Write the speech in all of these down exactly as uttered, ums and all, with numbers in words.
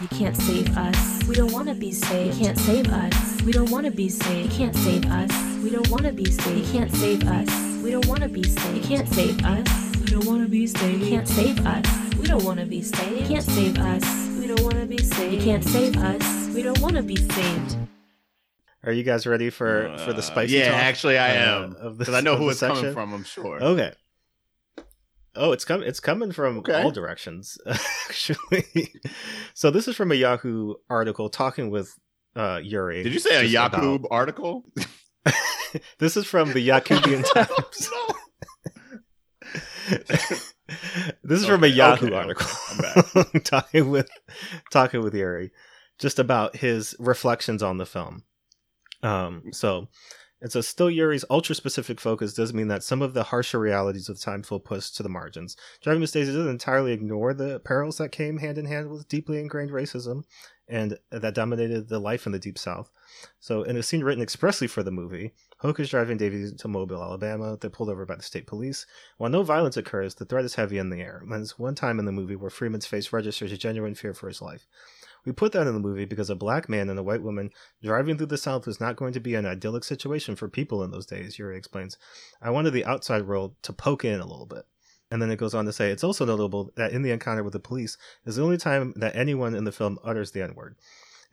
You can't save us. We don't want to be saved. You can't save us. We don't want to be saved. You can't save us. We don't want to be saved. You can't save us. We don't want to be saved. You can't save us. We don't want to be saved. You can't save us. We don't want to be saved. You can't save us. We don't want to be saved. You can't save us. We don't want to be saved. Are you guys ready for, uh, for the spicy yeah, talk? Yeah, actually I uh, am. Because I know who it's section? coming from, I'm sure. Okay. Oh, it's, com- it's coming from okay. all directions, actually. So this is from a Yahoo article talking with uh, Yuri. Did you say a Yacoubian about... article? This is from the Yacoubian Times. This is okay, from a Yahoo okay, article okay. I'm back. talking with talking with Yuri just about his reflections on the film. Um, so it's a still Yuri's ultra specific focus does mean that some of the harsher realities of the time feel pushed to the margins. Driving Miss Daisy doesn't entirely ignore the perils that came hand in hand with deeply ingrained racism and that dominated the life in the Deep South. So in a scene written expressly for the movie, Hoke is driving Daisy to Mobile, Alabama. They're pulled over by the state police. While no violence occurs, the threat is heavy in the air. There's one time in the movie where Freeman's face registers a genuine fear for his life. We put that in the movie because a black man and a white woman driving through the South was not going to be an idyllic situation for people in those days, Yuri explains. I wanted the outside world to poke in a little bit. And then it goes on to say, it's also notable that in the encounter with the police is the only time that anyone in the film utters the N-word.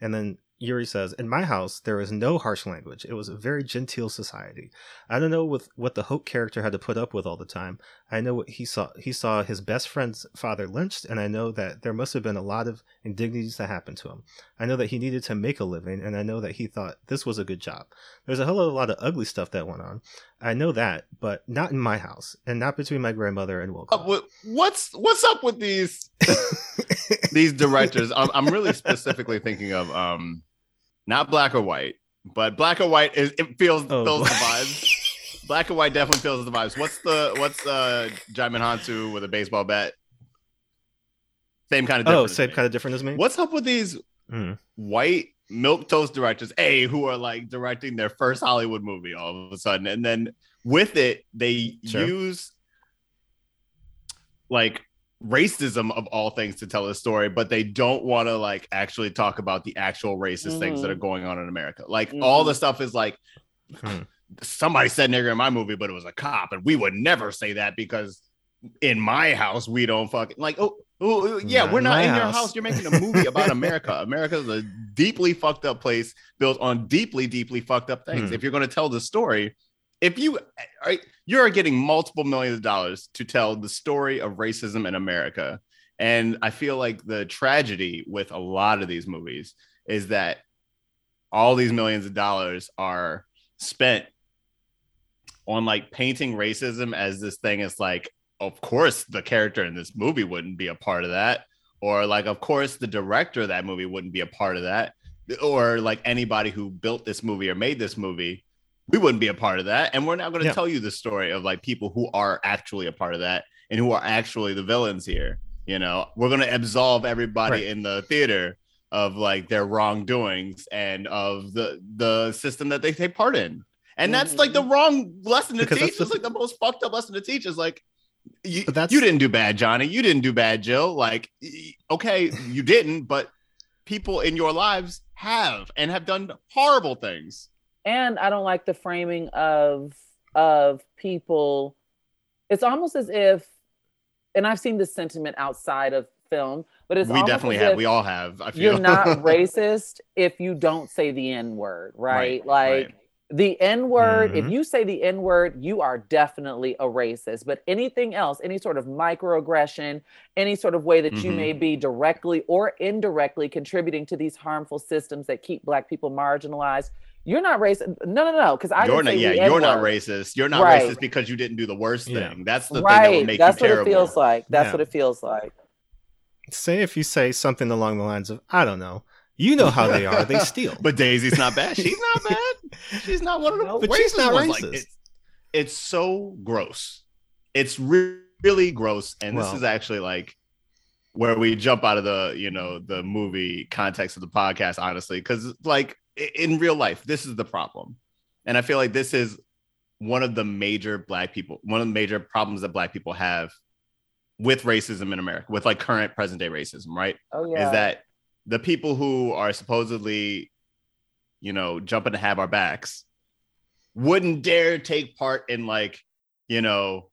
And then Yuri says, in my house, there is no harsh language. It was a very genteel society. I don't know with what the Hoke character had to put up with all the time. I know what he saw. He saw his best friend's father lynched, and I know that there must have been a lot of indignities that happened to him. I know that he needed to make a living, and I know that he thought this was a good job. There's a hell of a lot of ugly stuff that went on. I know that, but not in my house, and not between my grandmother and Wilco. Uh, what's what's up with these these directors? I'm, I'm really specifically thinking of um. Not black or white, but black or white is it feels oh, feels black. the vibes. Black or white definitely feels the vibes. What's the what's uh Jimon Hounsou with a baseball bat? Same kind of different. Oh, same kind of different as me. What's up with these mm. white milquetoast directors? A who are like directing their first Hollywood movie all of a sudden, and then with it they sure. use like. racism of all things to tell a story, but they don't want to like actually talk about the actual racist mm. things that are going on in America. Like mm. all the stuff is like mm. somebody said nigger in my movie, but it was a cop, and we would never say that because in my house we don't fucking like oh, oh yeah not we're not in house. your house. You're making a movie about America. America is a deeply fucked up place built on deeply deeply fucked up things. Mm. If you're going to tell the story. If you are, you're getting multiple millions of dollars to tell the story of racism in America. And I feel like the tragedy with a lot of these movies is that all these millions of dollars are spent on like painting racism as this thing. It's like, of course, the character in this movie wouldn't be a part of that. Or like, of course, the director of that movie wouldn't be a part of that. Or like anybody who built this movie or made this movie. We wouldn't be a part of that. And we're not going to yeah. tell you the story of like people who are actually a part of that and who are actually the villains here. You know, we're going to absolve everybody right. in the theater of like their wrongdoings and of the, the system that they take part in. And that's like the wrong lesson to because teach. It's the- like the most fucked up lesson to teach is like, you, you didn't do bad, Johnny. You didn't do bad, Jill. Like, okay, you didn't, but people in your lives have and have done horrible things. And I don't like the framing of of people. It's almost as if, and I've seen this sentiment outside of film, but it's we definitely as have. If we all have. I feel. You're not racist if you don't say the N word, right? right like right. The N word. Mm-hmm. If you say the N word, you are definitely a racist. But anything else, any sort of microaggression, any sort of way that mm-hmm. you may be directly or indirectly contributing to these harmful systems that keep Black people marginalized. You're not racist. No, no, no. Because I you're didn't not, say yeah, you're not racist. You're not right. racist because you didn't do the worst thing. Yeah. That's the right. thing that would make That's you terrible. That's what it feels like. That's yeah. what it feels like. Say if you say something along the lines of, I don't know. You know how they are. They steal. But Daisy's not bad. She's not bad. She's not one of them. But she's not racist. Like, it's, it's so gross. It's re- really gross. And well, this is actually like where we jump out of the, you know, the movie context of the podcast, honestly, because like, in real life, this is the problem. And I feel like this is one of the major black people, one of the major problems that black people have with racism in America, with like current present day racism, right? Oh, yeah. Is that the people who are supposedly, you know, jumping to have our backs wouldn't dare take part in, like, you know,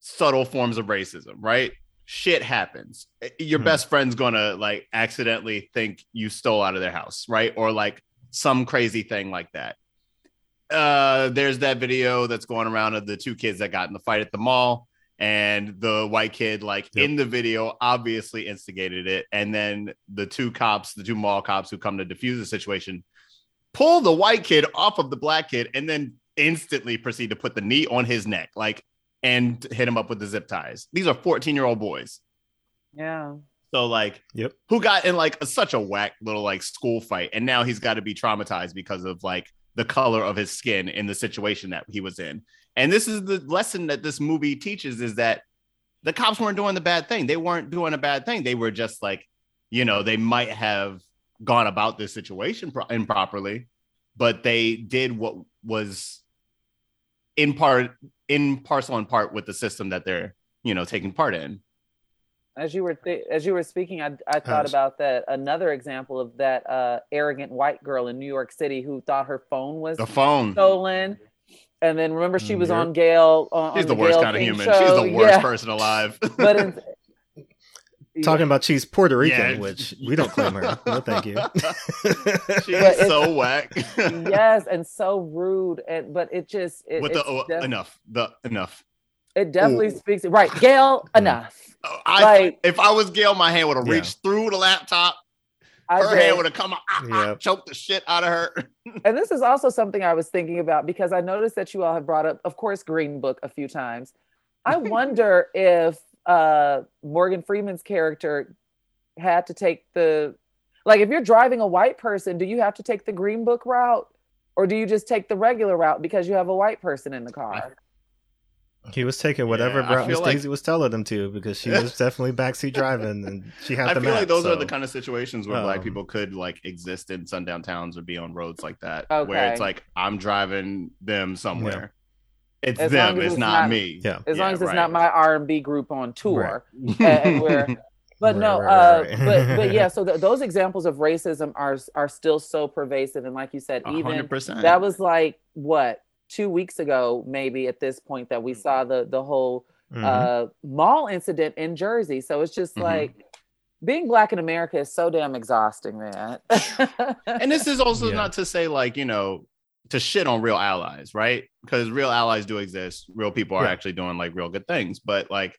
subtle forms of racism, right? Shit happens. Your mm-hmm. best friend's gonna, like, accidentally think you stole out of their house, right? Or, like, some crazy thing like that. Uh, there's that video that's going around of the two kids that got in the fight at the mall, and the white kid, like, yep. in the video obviously instigated it, and then the two cops, the two mall cops who come to defuse the situation, pull the white kid off of the black kid, and then instantly proceed to put the knee on his neck, like, and hit him up with the zip ties. These are fourteen-year-old boys. Yeah. So, like, yep. who got in, like, a, such a whack little, like, school fight, and now he's got to be traumatized because of, like, the color of his skin in the situation that he was in. And this is the lesson that this movie teaches, is that the cops weren't doing the bad thing. They weren't doing a bad thing. They were just, like, you know, they might have gone about this situation pro- improperly, but they did what was in part, in parcel and part with the system that they're, you know, taking part in. As you were th- as you were speaking, I, I thought House. about that. Another example of that uh, arrogant white girl in New York City who thought her phone was the phone. stolen. And then remember, she was on Gail. Uh, She's on the, the worst Gail kind King of human. Show. She's the worst yeah. person alive. But in- Talking about she's Puerto Rican, yeah. which we don't claim her. No, thank you. She's so whack. Yes, and so rude. And but it just it, with the oh, def- enough the enough. It definitely Ooh. speaks right, Gail. Enough. I, like, if I was Gail, my hand would have yeah. reached through the laptop. I her did. hand would have come out, ah, yeah. ah, choked the shit out of her. And this is also something I was thinking about, because I noticed that you all have brought up, of course, Green Book a few times. I wonder if uh, Morgan Freeman's character had to take the, like, if you're driving a white person, do you have to take the Green Book route, or do you just take the regular route because you have a white person in the car? I- He was taking whatever yeah, route Miss like, Daisy was telling him to, because she was definitely backseat driving, and she had. I the feel map, like those so. are the kind of situations where um, black people could, like, exist in sundown towns or be on roads like that, okay. where it's like, I'm driving them somewhere. Yeah. It's as them, it's, it's not, not me. Yeah. As long yeah, as it's right. not my R and B group on tour, right. and, and where. But right, no, right, uh, right. but but yeah. So th- those examples of racism are are still so pervasive, and like you said, even one hundred percent that was like what. two weeks ago, maybe at this point, that we saw the the whole mm-hmm. uh, mall incident in Jersey. So it's just mm-hmm. like, being black in America is so damn exhausting, man. And this is also yeah. not to say, like, you know, to shit on real allies, right? Because real allies do exist. Real people are yeah. actually doing, like, real good things. But, like,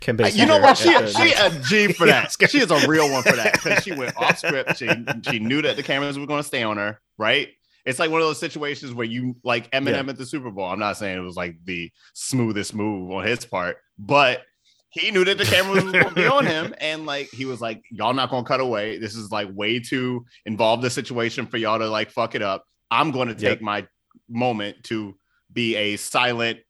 Can I, you know what? She a, she a G for that. She is a real one for that, because she went off script. She she knew that the cameras were going to stay on her, right? It's like one of those situations where you, like, Eminem yeah. at the Super Bowl. I'm not saying it was, like, the smoothest move on his part, but he knew that the camera was going to be on him. And, like, he was like, y'all not going to cut away. This is, like, way too involved a situation for y'all to, like, fuck it up. I'm going to take yep. my moment to be a silent,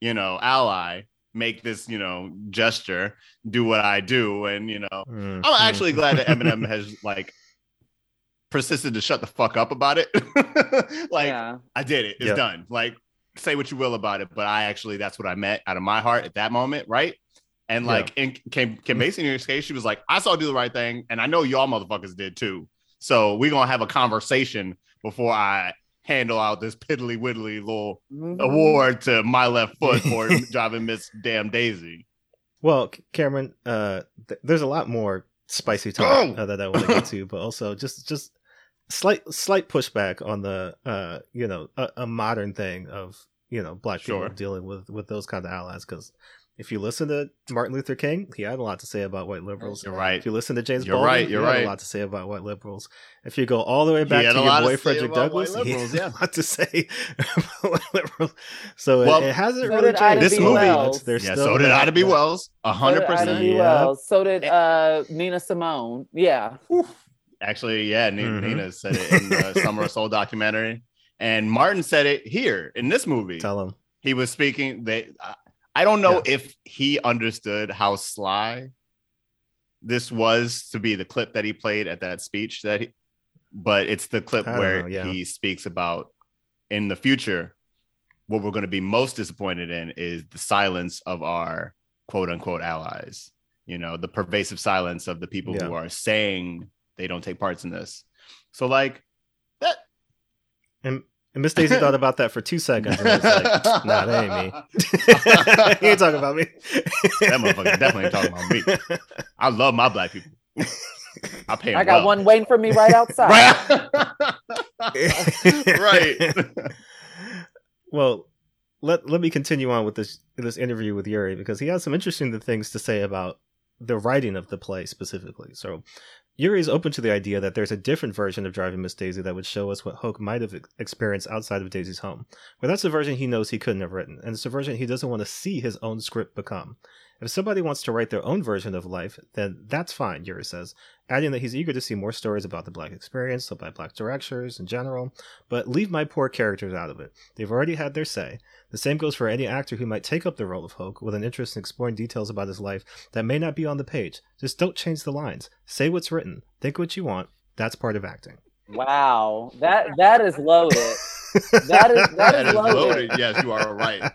you know, ally, make this, you know, gesture, do what I do. And, you know, mm-hmm. I'm actually glad that Eminem has, like, persisted to shut the fuck up about it. Like, yeah. I did it. It's yep. done. Like, say what you will about it, but I actually, that's what I meant out of my heart at that moment, right? And, like, yeah. in Kim, Kim Basinger's case, she was like, I saw Do the Right Thing, and I know y'all motherfuckers did too. So we're going to have a conversation before I handle out this piddly widdly little mm-hmm. award to my left foot for driving Miss Damn Daisy. Well, Cameron, uh, th- there's a lot more spicy talk uh, that I want to get to, but also just, just, Slight slight pushback on the, uh, you know, a, a modern thing of, you know, black sure. people dealing with, with those kind of allies. Because if you listen to Martin Luther King, he had a lot to say about white liberals. You're right. If you listen to James You're Baldwin, right. You're he had right. a lot to say about white liberals. If you go all the way back to your boy, Frederick Douglass, he had yeah. a lot to say about white liberals. So well, it, it hasn't so really changed. This movie, Wells. Yeah, still so did Ida B. Wells, one hundred percent. So did Ida B. Wells. So did uh, Nina Simone. Yeah. Whew. Actually, yeah, Nina mm-hmm. said it in the Summer of Soul documentary, and Martin said it here in this movie. Tell him he was speaking. That I don't know yeah. if he understood how sly this was to be the clip that he played at that speech. That, he, but it's the clip I where know, yeah. he speaks about in the future what we're going to be most disappointed in is the silence of our quote unquote allies. you know, the pervasive silence of the people yeah. who are saying they don't take parts in this. So like that. And, and Miss Daisy thought about that for two seconds. And was like, nah, that ain't me. He ain't talking about me. That motherfucker definitely ain't talking about me. I love my black people. I pay. I got well. one waiting for me right outside. Right. Well, let let me continue on with this this interview with Yuri, because he has some interesting things to say about the writing of the play specifically. So Yuri is open to the idea that there's a different version of Driving Miss Daisy that would show us what Hoke might have experienced outside of Daisy's home. But that's a version he knows he couldn't have written, and it's a version he doesn't want to see his own script become. If somebody wants to write their own version of life, then that's fine, Yuri says, adding that he's eager to see more stories about the black experience, so by black directors in general, but leave my poor characters out of it. They've already had their say. The same goes for any actor who might take up the role of Hoke with an interest in exploring details about his life that may not be on the page. Just don't change the lines. Say what's written. Think what you want. That's part of acting. Wow. That that is loaded. That is that, that is, is loaded. loaded. Yes, you are right.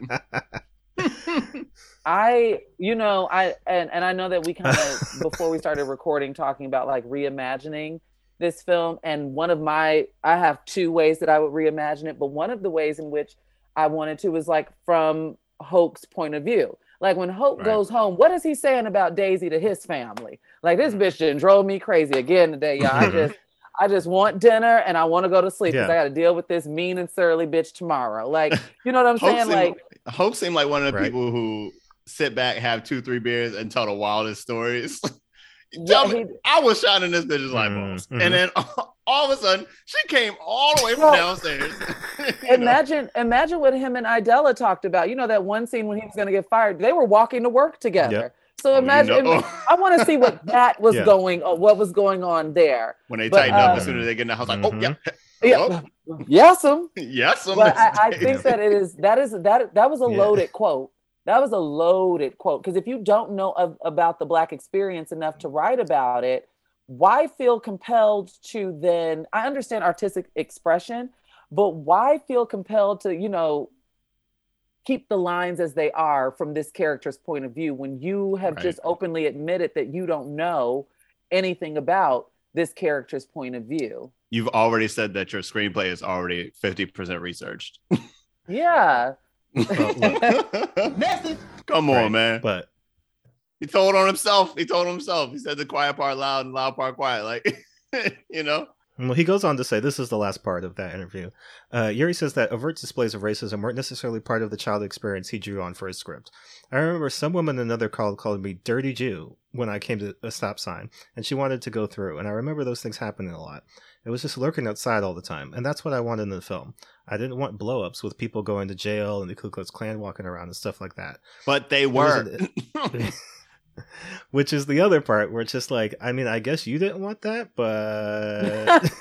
I, you know, I and, and I know that we kind of, before we started recording, talking about like reimagining this film. And one of my, I have two ways that I would reimagine it. But one of the ways in which I wanted to was like from Hoke's point of view. Like when Hoke right. goes home, what is he saying about Daisy to his family? Like this bitch didn't drove me crazy again today, y'all. I just, I just want dinner and I want to go to sleep because yeah. I got to deal with this mean and surly bitch tomorrow. Like, you know what I'm saying? Seemed, like Hoke seemed like one of the right. people who sit back, have two, three beers, and tell the wildest stories. Yeah, me, he... I was shining this bitch's light bulbs, mm-hmm. and then all, all of a sudden, she came all the way from downstairs. imagine, know. imagine what him and Idella talked about. You know that one scene when he was going to get fired. They were walking to work together. Yep. So imagine. Oh, you know. oh. I want to see what that was yeah. going. on, what was going on there when they but, tighten um, up as soon as they get in the house? Like, mm-hmm. oh yeah. Yeah. Yes'em. Yes'em. But I, I think that it is. That is that. That was a loaded yeah. quote. That was a loaded quote, because if you don't know of, about the Black experience enough to write about it, why feel compelled to then, I understand artistic expression, but why feel compelled to, you know, keep the lines as they are from this character's point of view when you have right. just openly admitted that you don't know anything about this character's point of view? You've already said that your screenplay is already fifty percent researched. Yeah. Message. Come on, right, man. But he told on himself. He told himself. He said the quiet part loud and loud part quiet. Like, you know. Well, he goes on to say, this is the last part of that interview. Uh, Yuri says that overt displays of racism weren't necessarily part of the child experience he drew on for his script. I remember some woman another called called me Dirty Jew when I came to a stop sign, and she wanted to go through, and I remember those things happening a lot. It was just lurking outside all the time, and that's what I wanted in the film. I didn't want blow-ups with people going to jail and the Ku Klux Klan walking around and stuff like that. But they were. Which is the other part where it's just like, I mean, I guess you didn't want that, but... right.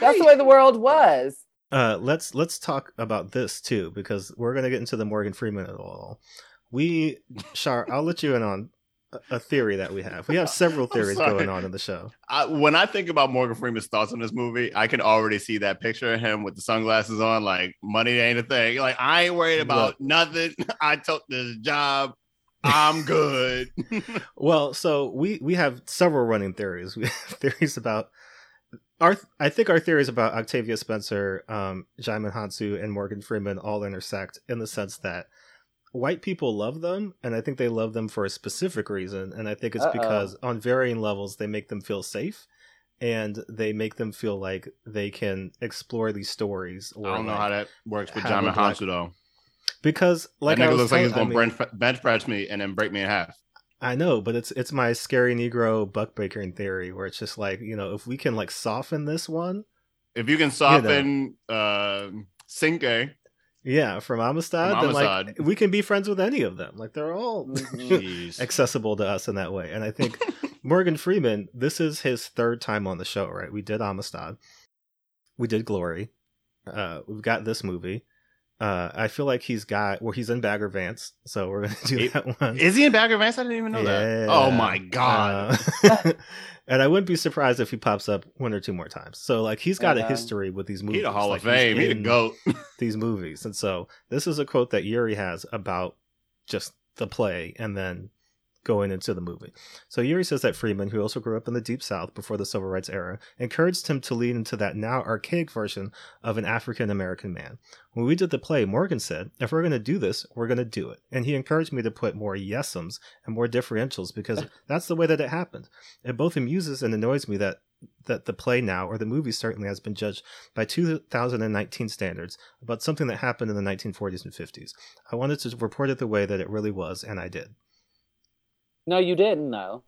That's the way the world was. Uh, let's let's talk about this, too, because we're going to get into the Morgan Freeman at all. We, Shar, I'll let you in on a theory that we have. We have several theories going on in the show. I, when I think about Morgan Freeman's thoughts on this movie, I can already see that picture of him with the sunglasses on, like, money ain't a thing. Like, I ain't worried about Look. nothing. I took this job. I'm good. Well, so we, we have several running theories. We have theories about our, I think our theories about Octavia Spencer, um, Jimon Hounsou, and Morgan Freeman all intersect in the sense that white people love them, and I think they love them for a specific reason, and I think it's Uh-oh. because on varying levels they make them feel safe, and they make them feel like they can explore these stories. Or I don't know like how that works with Jimon Hounsou though, because like that nigga I looks saying, like he's going to bench press me and then break me in half. I know, but it's it's my scary Negro buck breaking theory, where it's just like, you know, if we can like soften this one, if you can soften you know, uh, Cinque. Yeah, from Amistad, from Amistad. Then, like, we can be friends with any of them. Like, they're all accessible to us in that way. And I think Morgan Freeman, this is his third time on the show, right? We did Amistad. We did Glory. Uh, we've got this movie. Uh, I feel like he's got, well, he's in Bagger Vance, so we're going to do it, that one. Is he in Bagger Vance? I didn't even know yeah. that. Oh, my God. Uh, and I wouldn't be surprised if he pops up one or two more times. So, like, he's got uh, a history with these movies. He's a Hall like, of Fame. He's, he's a GOAT. These movies. And so this is a quote that Yuri has about just the play and then going into the movie. So Yuri says that Freeman, who also grew up in the Deep South before the Civil Rights era, encouraged him to lean into that now archaic version of an African-American man. When we did the play, Morgan said, if we're going to do this, we're going to do it. And he encouraged me to put more yesums and more differentials because that's the way that it happened. It both amuses and annoys me that that the play now, or the movie certainly, has been judged by two thousand nineteen standards about something that happened in the nineteen forties and fifties. I wanted to report it the way that it really was, and I did. No, you didn't, though.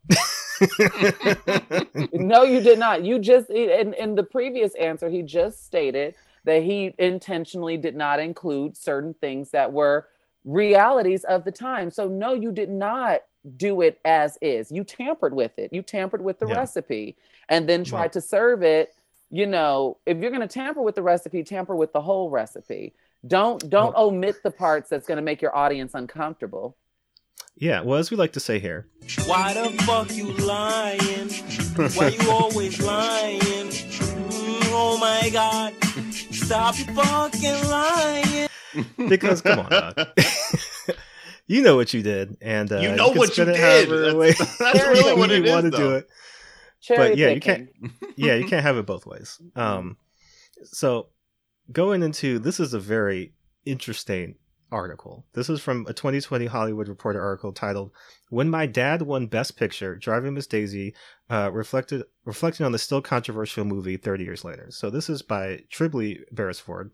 No, you did not. You just, in, in the previous answer, he just stated that he intentionally did not include certain things that were realities of the time. So no, you did not do it as is. You tampered with it. You tampered with the yeah. recipe and then tried well, to serve it. You know, if you're going to tamper with the recipe, tamper with the whole recipe. Don't don't well, omit the parts that's going to make your audience uncomfortable. Yeah, well, as we like to say here. Why the fuck you lying? Why you always lying? Oh my God. Stop fucking lying. Because, come on, dog. You know what you did. And, uh, you know you what you did. That's, that's really what it is, to do it. But yeah, you can't, yeah, you can't have it both ways. Um, so going into, this is a very interesting article. This is from a twenty twenty Hollywood Reporter article titled, When My Dad Won Best Picture, Driving Miss Daisy, uh, reflected, reflecting on the still controversial movie thirty years later. So this is by Tribly Beresford,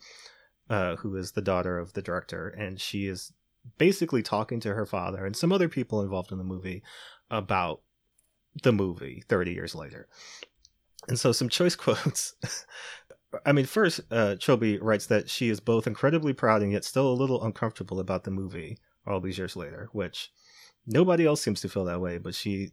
uh, who is the daughter of the director, and she is basically talking to her father and some other people involved in the movie about the movie thirty years later. And so some choice quotes. I mean, first, uh, Chobi writes that she is both incredibly proud and yet still a little uncomfortable about the movie all these years later, which nobody else seems to feel that way, but she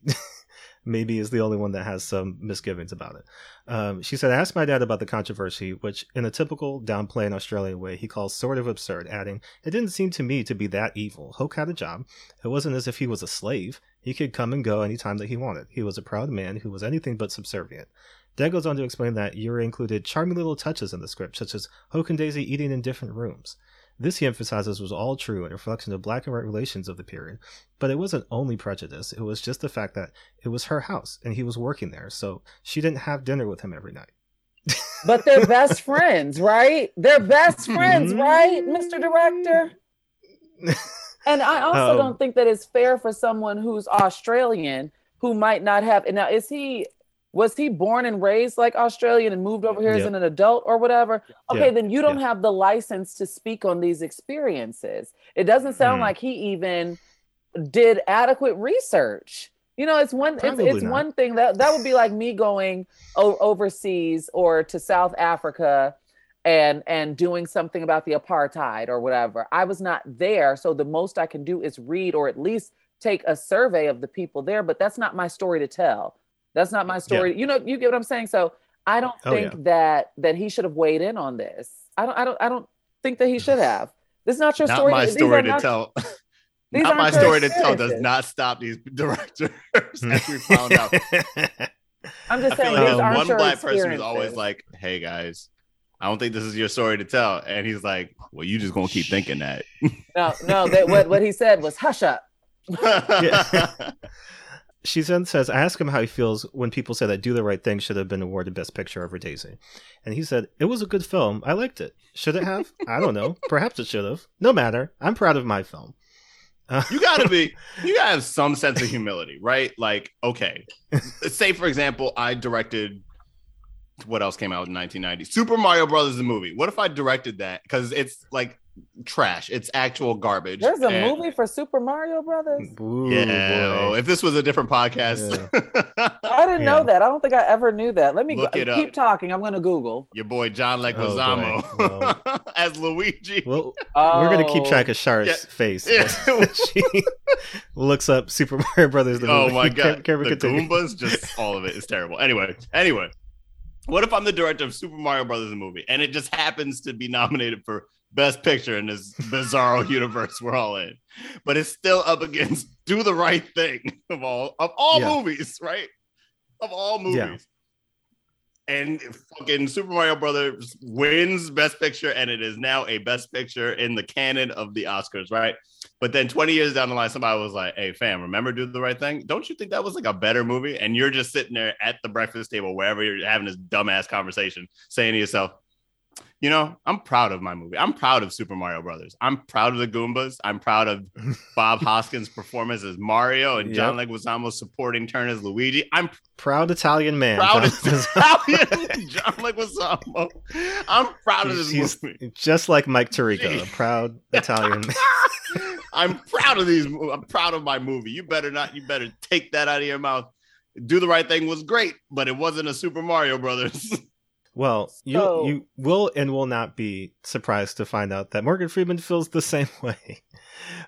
maybe is the only one that has some misgivings about it. Um, she said, I asked my dad about the controversy, which in a typical downplaying Australian way, he calls sort of absurd, adding, it didn't seem to me to be that evil. Hoke had a job. It wasn't as if he was a slave. He could come and go anytime that he wanted. He was a proud man who was anything but subservient. Dad goes on to explain that Yuri included charming little touches in the script, such as Hoke and Daisy eating in different rooms. This, he emphasizes, was all true, a reflection of black and white relations of the period. But it wasn't only prejudice, it was just the fact that it was her house, and he was working there, so she didn't have dinner with him every night. But they're best friends, right? They're best friends, right, Mister Director? And I also um, don't think that it's fair for someone who's Australian, who might not have... Now, is he... Was he born and raised like Australian and moved over here yep. as an adult or whatever? Okay, yep. then you don't yep. have the license to speak on these experiences. It doesn't sound mm. like he even did adequate research. You know, it's one Probably it's, it's one thing that that would be like me going o- overseas or to South Africa and and doing something about the apartheid or whatever. I was not there, so the most I can do is read or at least take a survey of the people there, but that's not my story to tell. That's not my story. Yeah. You know, you get what I'm saying? So I don't think oh, yeah. that that he should have weighed in on this. I don't I don't I don't think that he should have. This is not your not story. My story to not, tell. Not my story to tell does not stop these directors, as we found out. I'm just saying like these aren't one your black person is always like, hey guys, I don't think this is your story to tell. And he's like, well, you just gonna keep thinking that. No, no, that what, what he said was hush up. She then says, I asked him how he feels when people say that Do the Right Thing should have been awarded Best Picture over Daisy. And he said, it was a good film. I liked it. Should it have? I don't know. Perhaps it should have. No matter. I'm proud of my film. Uh- you gotta be, you gotta have some sense of humility, right? Like, okay. Say, for example, I directed, what else came out in nineteen ninety? Super Mario Brothers, the movie. What if I directed that? Because it's like, trash. It's actual garbage. There's a and... movie for Super Mario Brothers. Ooh, yeah. Boy. If this was a different podcast, yeah. I didn't yeah. know that. I don't think I ever knew that. Let me Look go- it keep up. talking. I'm going to Google your boy John Leguizamo oh, well. as Luigi. Well, oh. we're going to keep track of Char's yeah. face. Yeah. She looks up Super Mario Brothers. The oh movie. my god! Can, can the Goombas, just all of it is terrible. Anyway, anyway, what if I'm the director of Super Mario Brothers, the movie, and it just happens to be nominated for Best Picture in this bizarro universe we're all in, but it's still up against Do the Right Thing of all of all yeah. movies, right? Of all movies, yeah. And fucking Super Mario Brothers wins Best Picture, and it is now a Best Picture in the canon of the Oscars, right? But then twenty years down the line, somebody was like, hey, fam, remember Do the Right Thing? Don't you think that was like a better movie? And you're just sitting there at the breakfast table, wherever you're having this dumbass conversation, saying to yourself, you know, I'm proud of my movie. I'm proud of Super Mario Brothers. I'm proud of the Goombas. I'm proud of Bob Hoskins' performance as Mario and yep. John Leguizamo supporting Turn as Luigi. I'm proud Italian man. Proud Italian John Leguizamo. I'm proud of this He's movie. Just like Mike Tirico, a proud Italian man. I'm proud of these. I'm proud of my movie. You better not. You better take that out of your mouth. Do the Right Thing was great, but it wasn't a Super Mario Brothers. Well, so, you you will and will not be surprised to find out that Morgan Freeman feels the same way.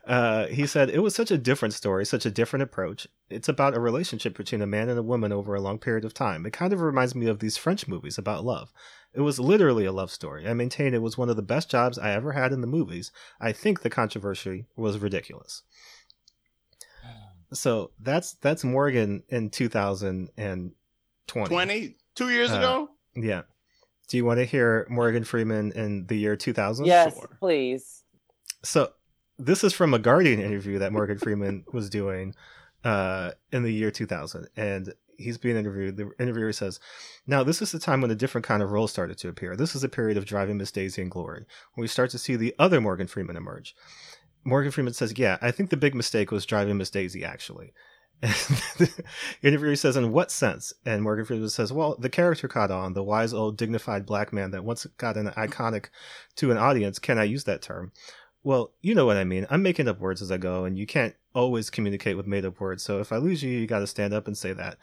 Uh, he said, it was such a different story, such a different approach. It's about a relationship between a man and a woman over a long period of time. It kind of reminds me of these French movies about love. It was literally a love story. I maintain it was one of the best jobs I ever had in the movies. I think the controversy was ridiculous. So that's that's Morgan in two thousand twenty. twenty? Two years uh, ago? Yeah. Do you want to hear Morgan Freeman in the year two thousand? Yes, please. So this is from a Guardian interview that Morgan Freeman was doing uh, in the year two thousand. And he's being interviewed. The interviewer says, now this is the time when a different kind of role started to appear. This is a period of Driving Miss Daisy and Glory, when we start to see the other Morgan Freeman emerge. Morgan Freeman says, yeah, I think the big mistake was Driving Miss Daisy, actually. And the interviewer says, in what sense? And Morgan Freeman says, well, the character caught on, the wise old dignified black man that once got an iconic to an audience. Can I use that term? Well, you know what I mean. I'm making up words as I go, and you can't always communicate with made up words. So if I lose you, you got to stand up and say that.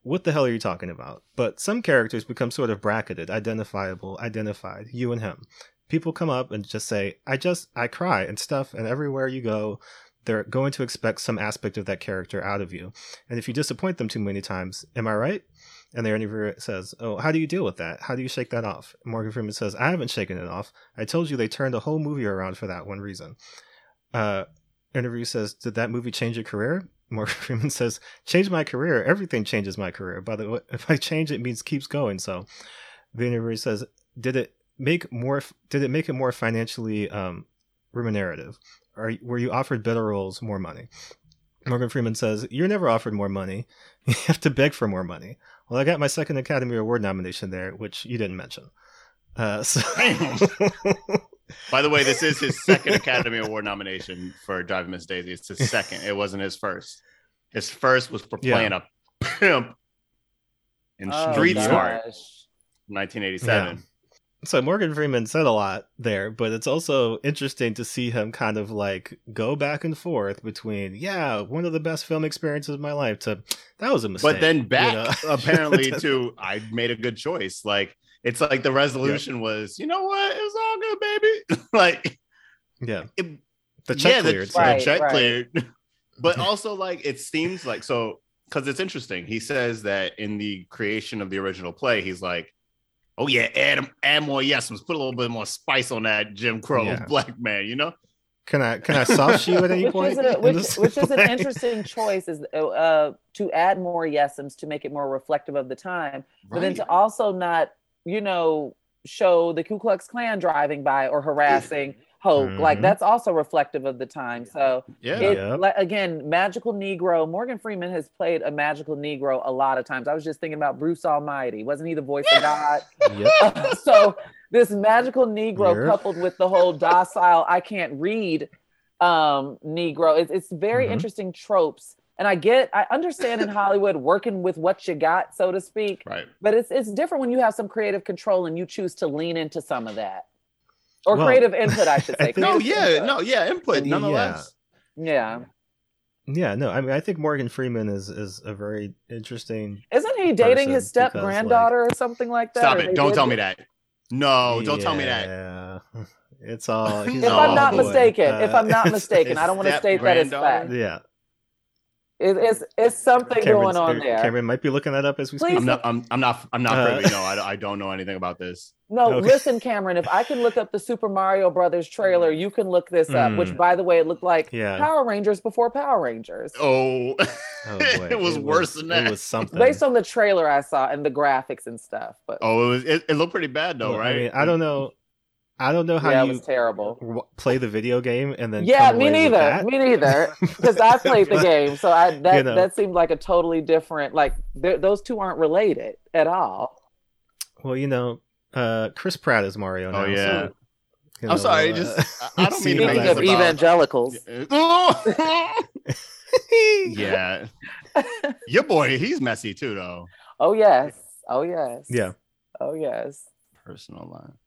What the hell are you talking about? But some characters become sort of bracketed, identifiable, identified, you and him. People come up and just say, I just, I cry and stuff. And everywhere you go, they're going to expect some aspect of that character out of you. And if you disappoint them too many times, am I right? And their interviewer says, oh, how do you deal with that? How do you shake that off? Morgan Freeman says, I haven't shaken it off. I told you they turned a whole movie around for that one reason. Uh, interviewer says, did that movie change your career? Morgan Freeman says, change my career. Everything changes my career. By the way, if I change, it means keeps going. So the interviewer says, did it make more, did it make it more financially um, remunerative? Are, were you offered better roles, more money? Morgan Freeman says, you're never offered more money. You have to beg for more money. Well, I got my second Academy Award nomination there, which you didn't mention. Uh, so... By the way, this is his second Academy Award nomination for Driving Miss Daisy. It's his second. It wasn't his first. His first was for playing yeah. a pimp in oh, Street gosh. Smart in nineteen eighty-seven. Yeah. So Morgan Freeman said a lot there, but it's also interesting to see him kind of like go back and forth between, yeah, one of the best film experiences of my life to that was a mistake. But then back, you know? Apparently, to I made a good choice. Like, it's like the resolution yeah. was, you know what? It was all good, baby. like, yeah, it, the check yeah, cleared. The, right, the check right. cleared. But also, like, it seems like so because it's interesting. He says that in the creation of the original play, he's like, oh yeah, add add more yesums. Put a little bit more spice on that Jim Crow yeah. black man, you know? Can I can I soft you at any which point? Is a, which which is an interesting choice is uh, to add more yesums to make it more reflective of the time, right. But then to also not, you know, show the Ku Klux Klan driving by or harassing Hoke. Mm-hmm. Like that's also reflective of the time. So yeah, it, yeah. Like, again, magical Negro. Morgan Freeman has played a magical Negro a lot of times. I was just thinking about Bruce Almighty. Wasn't he the voice of God? Yep. Uh, so this magical Negro yep. coupled with the whole docile, I can't read um, Negro. It's, it's very mm-hmm. interesting tropes. And I get, I understand in Hollywood working with what you got, so to speak. Right. But it's it's different when you have some creative control and you choose to lean into some of that. Or well, creative input, I should say. I no, yeah, input. no, yeah, input, nonetheless. Yeah. yeah. Yeah, no, I mean, I think Morgan Freeman is is a very interesting Isn't he dating his step-granddaughter like, or something like that? Stop it, don't tell it? me that. No, don't yeah. tell me that. Yeah, it's all... He's if, all I'm not mistaken, uh, if I'm not mistaken, if I'm not mistaken, I don't want to state that as fact. Yeah. It, it's it's something Cameron's, going on there. Cameron might be looking that up as we Please. speak. I'm not. I'm, I'm not. I'm not. Uh, privy. No, I, I don't know anything about this. No, okay. Listen, Cameron. If I can look up the Super Mario Brothers trailer, you can look this mm. up. Which, by the way, it looked like yeah. Power Rangers before Power Rangers. Oh, oh it was it worse was, than that. It was something based on the trailer I saw and the graphics and stuff. But oh, it was. It, it looked pretty bad though, yeah, right? I mean, I don't know. I don't know how yeah, you it was terrible. play the video game and then yeah, come me, away neither. With that. me neither, me neither, because I played the game, so I that you know. that seemed like a totally different. Like those two aren't related at all. Well, you know, uh, Chris Pratt is Mario. Now, oh yeah, so, you know, I'm sorry, uh, just I don't mean to make this about evangelicals. yeah, your boy, he's messy too, though. Oh yes, oh yes, yeah, oh yes. Personal line.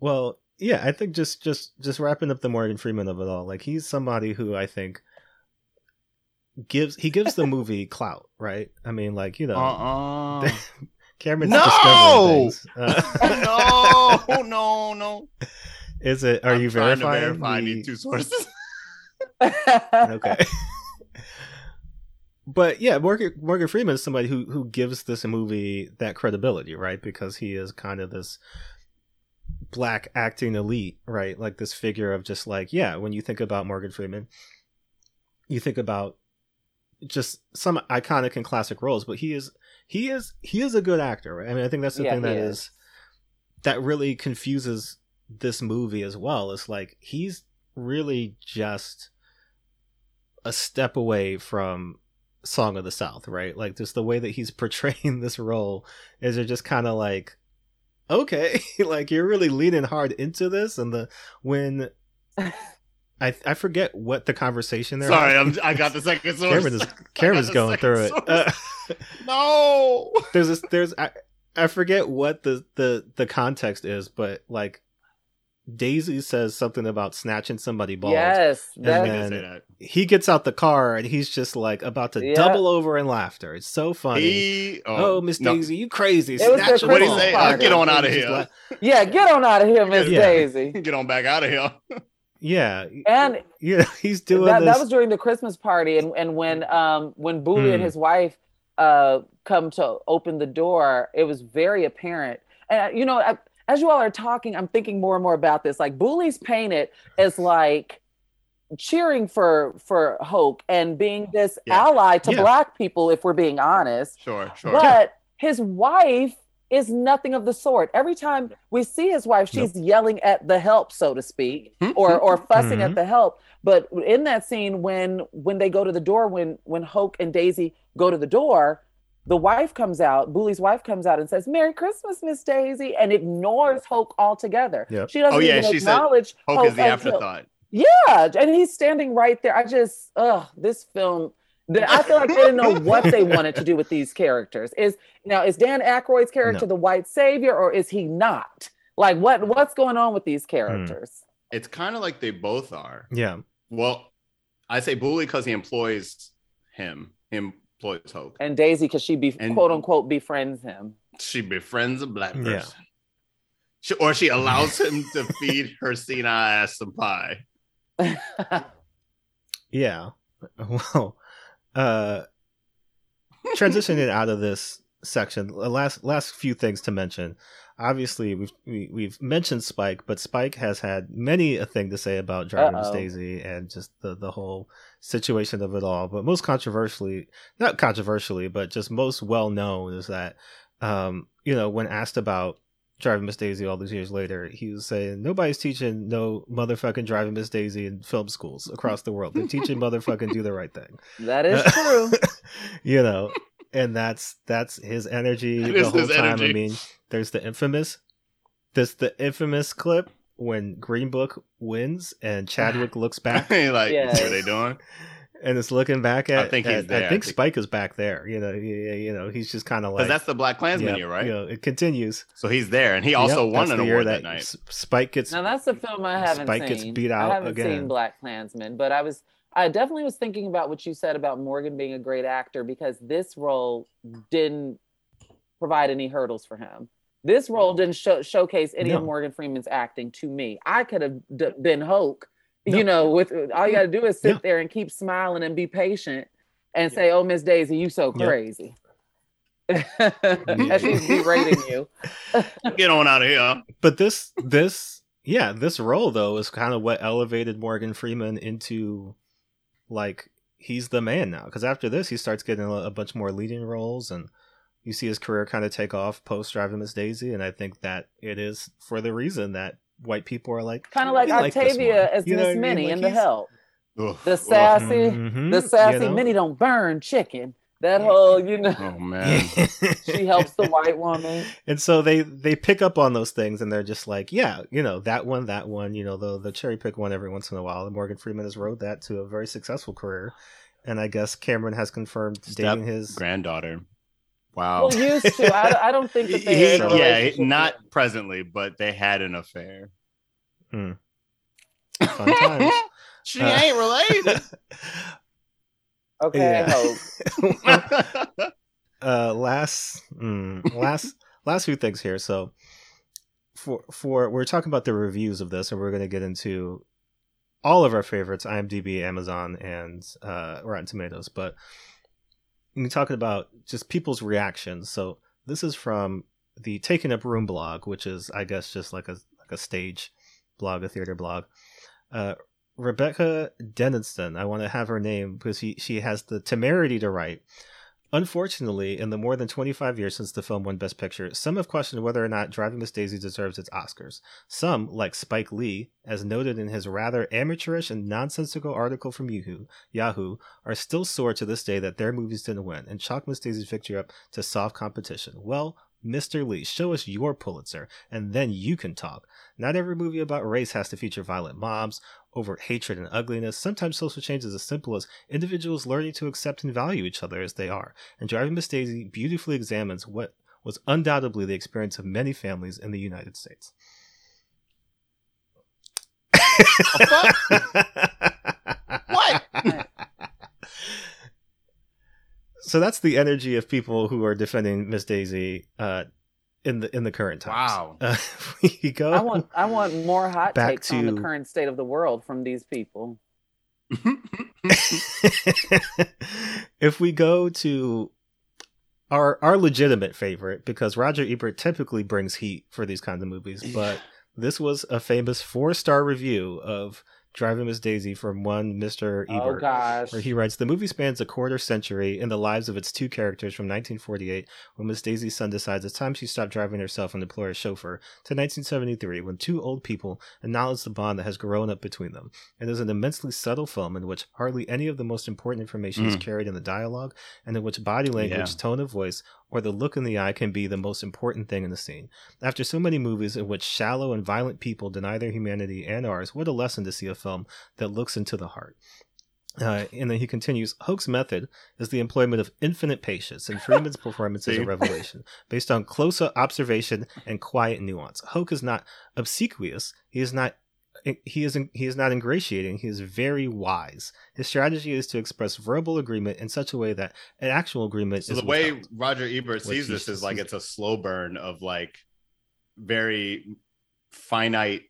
Well. Yeah, I think just, just just wrapping up the Morgan Freeman of it all, like he's somebody who I think gives he gives the movie clout, right? I mean, like, you know, uh-uh. Cameron's no! discovering things. Uh, no, no, no. Is it? Are I'm you verifying? To verify, the... I need two sources. Okay. But yeah, Morgan Morgan Freeman is somebody who who gives this movie that credibility, right? Because he is kind of this Black acting elite, right? Like this figure of just like, yeah, when you think about Morgan Freeman, you think about just some iconic and classic roles, but he is he is he is a good actor, right? I mean, I think that's the yeah, thing that is. is that really confuses this movie as well. It's like he's really just a step away from Song of the South, right? Like just the way that he's portraying this role is it just kind of like, okay, like you're really leaning hard into this, and the when I I forget what the conversation there. Sorry, I'm, I got the second source. Cameron is, Cameron's going through source. it. Uh, no, there's this, there's I, I forget what the, the the context is, but like Daisy says something about snatching somebody balls. Yes, and then say that. He gets out the car and he's just like about to yep. double over in laughter. It's so funny. He, oh, oh Miss no. Daisy, you crazy! Snatch what do you say? Oh, get on out of here. Like, yeah, get on out of here, Miss yeah. Daisy. Get on back out of here. Yeah, and yeah, he's doing that. This. That was during the Christmas party, and and when um when Booley mm. and his wife uh come to open the door, it was very apparent, and you know. I, As you all are talking, I'm thinking more and more about this. Like, Booley's painted as like cheering for for Hoke and being this yeah. ally to yeah. Black people, if we're being honest. Sure, sure. But yeah. his wife is nothing of the sort. Every time we see his wife, she's nope. yelling at the help, so to speak, mm-hmm. or or fussing mm-hmm. at the help. But in that scene, when when they go to the door, when when Hoke and Daisy go to the door, the wife comes out, Booley's wife comes out and says, "Merry Christmas, Miss Daisy," and ignores Hoke altogether. Yep. She doesn't oh, yeah, even she acknowledge said, Hoke, Hoke is the afterthought. Until, yeah, and he's standing right there. I just, ugh, this film, I feel like they didn't know what they wanted to do with these characters. Is now is Dan Aykroyd's character no. the white savior, or is he not? Like, what what's going on with these characters? It's kind of like they both are. Yeah. Well, I say Booley because he employs him. Him. Hoke. And Daisy, because she be and quote unquote befriends him. She befriends a Black person, yeah. she, or she allows him to feed her senile ass some pie. yeah. Well, uh, transitioning out of this section, last last few things to mention. Obviously, we've we, we've mentioned Spike, but Spike has had many a thing to say about Driving Miss Daisy and just the the whole situation of it all. But most controversially, not controversially, but just most well known is that, um, you know, when asked about Driving Miss Daisy all these years later, he was saying nobody's teaching no motherfucking Driving Miss Daisy in film schools across the world. They're teaching motherfucking Do the Right Thing. That is true. You know. And that's that's his energy that the whole time. Energy. I mean, there's the infamous, there's the infamous clip when Green Book wins and Chadwick looks back. Like, yeah. What are they doing? And it's looking back at. I think he's at, there. I think Spike is back there. You know, you, you know, he's just kind of like. Because that's the Black Klansman, yeah, right? You know, it continues. So he's there, and he also yep, won an award that, that night. Spike gets. Now that's the film I haven't Spike seen. Spike gets beat out again. I haven't again. seen Black Klansman, but I was. I definitely was thinking about what you said about Morgan being a great actor, because this role didn't provide any hurdles for him. This role didn't show, showcase any no. of Morgan Freeman's acting to me. I could have d- been Hoke, no. you know, with all you got to do is sit no. there and keep smiling and be patient. and yeah. say, "Oh, Miss Daisy, you so yeah. crazy." As he's berating you. Get on out of here. But this, this, yeah, this role though is kind of what elevated Morgan Freeman into, like, he's the man now. Because after this, he starts getting a, a bunch more leading roles, and you see his career kind of take off post Driving Miss Daisy. And I think that it is for the reason that white people are like kind of like Octavia like as Miss Minnie I mean? Like in The Help. Ugh, the sassy, mm-hmm, the sassy you know? Minnie don't burn chicken. That whole, you know, oh, man. She helps the white woman. And so they, they pick up on those things, and they're just like, yeah, you know, that one, that one, you know, the, the cherry pick one every once in a while. And Morgan Freeman has rode that to a very successful career. And I guess Cameron has confirmed Step dating his granddaughter. Wow. Well, used to. I, I don't think that they had a relationship. Yeah, not yet. Presently, but they had an affair. Mm. Fun times. She uh, ain't related. Okay, yeah. I hope. uh, last, mm, last, last few things here. So, for for we're talking about the reviews of this, and we're going to get into all of our favorites: IMDb, Amazon, and uh, Rotten Tomatoes. But we're talking about just people's reactions. So this is from the Taking Up Room blog, which is, I guess, just like a like a stage blog, a theater blog. Uh, Rebecca Denniston, I want to have her name because he, she has the temerity to write. Unfortunately, in the more than twenty-five years since the film won Best Picture, some have questioned whether or not Driving Miss Daisy deserves its Oscars. Some, like Spike Lee, as noted in his rather amateurish and nonsensical article from Yahoo, Yahoo, are still sore to this day that their movies didn't win and chalk Miss Daisy's victory up to soft competition. Well, Mister Lee, show us your Pulitzer, and then you can talk. Not every movie about race has to feature violent mobs, overt hatred and ugliness. Sometimes social change is as simple as individuals learning to accept and value each other as they are. And Driving Miss Daisy beautifully examines what was undoubtedly the experience of many families in the United States. What? So that's the energy of people who are defending Miss Daisy uh, in the in the current times. Wow. Uh, we go I want I want more hot takes to... on the current state of the world from these people. If we go to our our legitimate favorite, because Roger Ebert typically brings heat for these kinds of movies, but this was a famous four-star review of Driving Miss Daisy from one Mister Ebert, oh, gosh. where he writes, the movie spans a quarter century in the lives of its two characters from nineteen forty-eight, when Miss Daisy's son decides it's time she stopped driving herself and employed a chauffeur, to nineteen seventy-three, when two old people acknowledge the bond that has grown up between them. It is an immensely subtle film in which hardly any of the most important information mm. is carried in the dialogue, and in which body language, yeah. tone of voice, or the look in the eye can be the most important thing in the scene. After so many movies in which shallow and violent people deny their humanity and ours, what a lesson to see a film that looks into the heart. Uh, and then he continues, Hoke's method is the employment of infinite patience, and Freeman's performance is a revelation, based on close observation and quiet nuance. Hoke is not obsequious, he is not He is he is not ingratiating. He is very wise. His strategy is to express verbal agreement in such a way that an actual agreement so is the way without. Roger Ebert sees this is like it's a slow burn of like very finite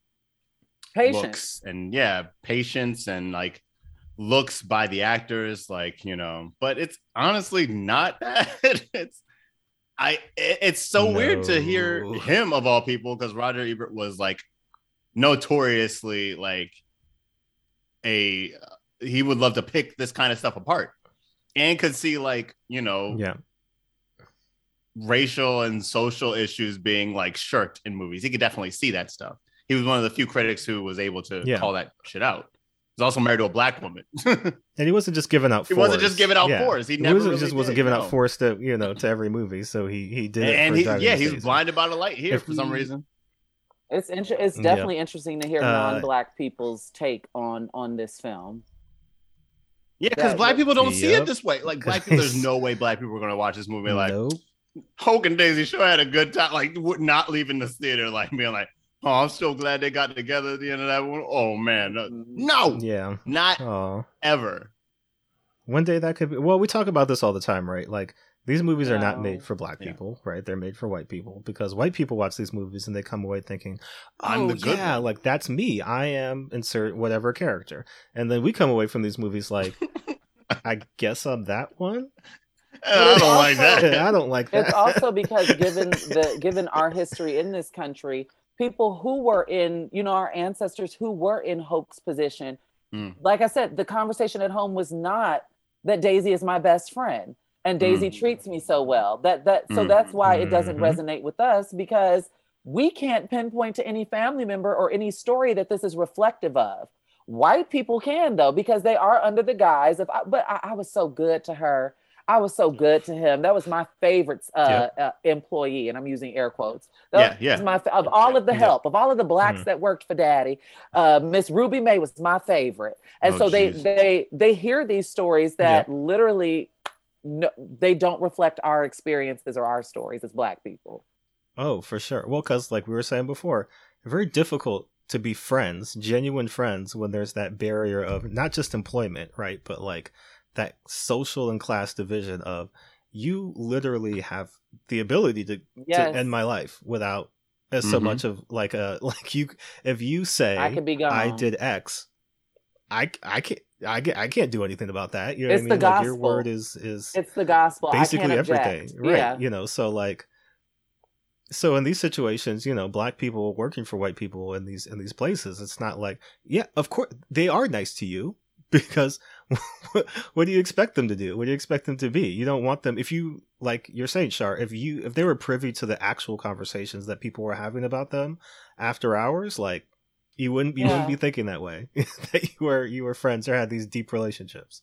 patience looks and yeah patience and like looks by the actors, like, you know, but it's honestly not that. it's I it's so no. weird to hear him of all people, because Roger Ebert was like notoriously like a uh, he would love to pick this kind of stuff apart and could see, like, you know, yeah racial and social issues being like shirked in movies. He could definitely see that stuff. He was one of the few critics who was able to yeah. call that shit out. He's also married to a black woman. And he wasn't just giving out force. He wasn't just giving out yeah. force. He never he wasn't, really just did, wasn't giving no. out force to, you know, to every movie. So he he did it. And, and he, yeah, he's blinded by the light here if, for some reason. It's inter- It's definitely yeah. interesting to hear uh, non-black people's take on, on this film. Yeah, because black people don't yep. see it this way. Like, black people, there's no way black people are going to watch this movie. Like, nope. Hoke and Daisy sure had a good time. Like, not leaving the theater, like, being like, oh, I'm so glad they got together at the end of that one. Oh, man. No. Yeah. Not Aww. ever. One day that could be. Well, we talk about this all the time, right? Like, these movies are not made for black people, yeah. right? They're made for white people, because white people watch these movies and they come away thinking, oh, I'm the good yeah, one. Like, that's me. I am insert whatever character. And then we come away from these movies like, I guess on that one. I don't also, like that. I don't like that. It's also because given the given our history in this country, people who were in, you know, our ancestors who were in Hoke's position, mm. like I said, the conversation at home was not that Daisy is my best friend and Daisy mm. treats me so well. That that so mm. that's why it doesn't mm-hmm. resonate with us, because we can't pinpoint to any family member or any story that this is reflective of. White people can, though, because they are under the guise of, but I, I was so good to her. I was so good to him. That was my favorite uh, yeah. uh, employee, and I'm using air quotes. That yeah, was yeah. My, of all of the help, yeah. of all of the blacks mm. that worked for Daddy, uh, Miss Ruby May was my favorite. And oh, so they, they they hear these stories that yeah. literally, no, they don't reflect our experiences or our stories as Black people. Oh, for sure. Well, because like we were saying before, very difficult to be friends, genuine friends, when there's that barrier of not just employment, right, but like, that social and class division of you literally have the ability to, yes. to end my life without as mm-hmm. so much of like a like you if you say I, could be gone. I did X, I I can't I can't, I can't do anything about that. You know it's what I mean? The like gospel. Your word is is it's the gospel. Basically I can't everything, object. Right? Yeah. You know, so like so in these situations, you know, Black people working for white people in these in these places, it's not like yeah, of course they are nice to you. Because what do you expect them to do? What do you expect them to be? You don't want them, if you, like you're saying, Shar, if you if they were privy to the actual conversations that people were having about them after hours, like you wouldn't you yeah. wouldn't be thinking that way, that you were you were friends or had these deep relationships.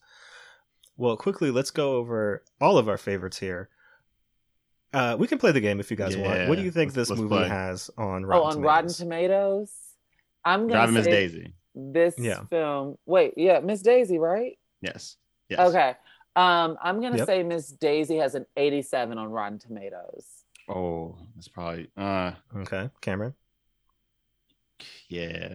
Well, quickly, let's go over all of our favorites here. Uh, we can play the game if you guys yeah. want. What do you think let's, this let's movie play. has on Rotten Tomatoes? Oh, on Rotten Tomatoes? I'm gonna Robin say- Miss Daisy. This yeah. film, wait, yeah, Miss Daisy, right? Yes. Yes. Okay. Um, I'm gonna yep. say Miss Daisy has an eighty-seven on Rotten Tomatoes. Oh, that's probably uh okay, Cameron. Yeah,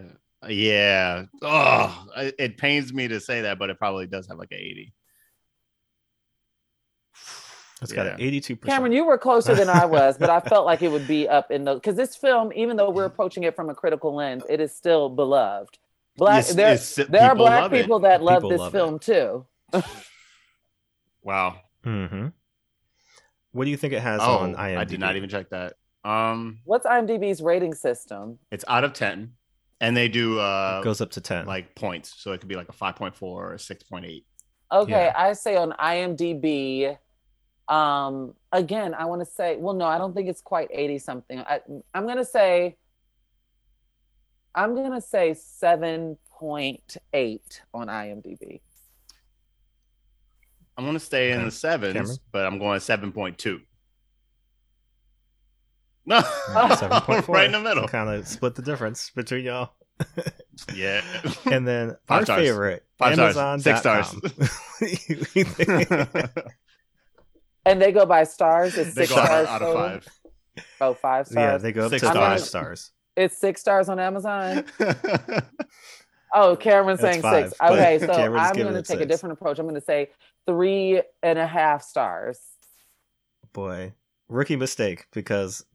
yeah. Oh, it, it pains me to say that, but it probably does have like an eighty. It's got yeah. an eighty-two percent. Cameron, you were closer than I was, but I felt like it would be up in those because this film, even though we're approaching it from a critical lens, it is still beloved. Black, it's, there, it's, there are Black people it. that love people this love film it. too. Wow. Mm-hmm. What do you think it has oh, on IMDb? I did not even check that. Um, What's IMDb's rating system? It's out of ten, and they do uh, it goes up to ten, like points. So it could be like a five point four or a six point eight. Okay, yeah. I say on IMDb. Um, again, I want to say, well, no, I don't think it's quite eighty something. I, I'm going to say. I'm going to say seven point eight on IMDb. I'm going to stay okay. in the sevens, Cameron? But I'm going seven point two. No, seven point four. Right in the middle. So kind of split the difference between y'all. Yeah. And then Five our stars. favorite, Amazon dot com. Six stars. And they go by stars. It's they six go stars out, out of five. Oh, five stars. Yeah, they go up six to stars. five stars. It's six stars on Amazon. Oh, Cameron's saying five, six. Okay, so Cameron's I'm going to take six. a different approach. I'm going to say three and a half stars. Boy, rookie mistake because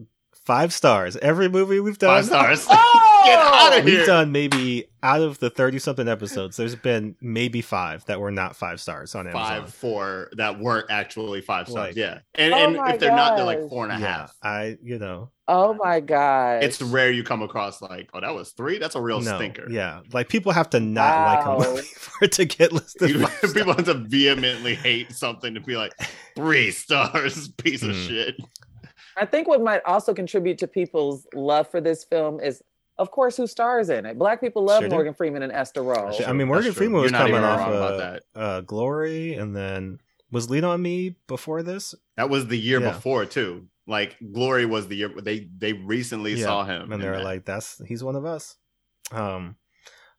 five stars. Every movie we've done. Five stars. Oh! Get out of here. We've done maybe out of the thirty-something episodes, there's been maybe five that were not five stars on Amazon. Five, four that weren't actually five stars. Like, yeah. And, oh and if they're gosh. not, they're like four and a yeah, half. I, you know. Oh my god! It's rare you come across like, oh, that was three. That's a real no, stinker. Yeah, like people have to not wow. like a movie for it to get listed. You, people have to vehemently hate something to be like three stars, piece mm. of shit. I think what might also contribute to people's love for this film is, of course, who stars in it. Black people love sure Morgan do. Freeman and Esther Rolle. Sure. I mean, Morgan Freeman was coming off uh, uh, Glory, and then was Lean on Me before this. That was the year yeah. before too. Like Glory was the year they they recently yeah, saw him, and they're that. like, "That's he's one of us." Um,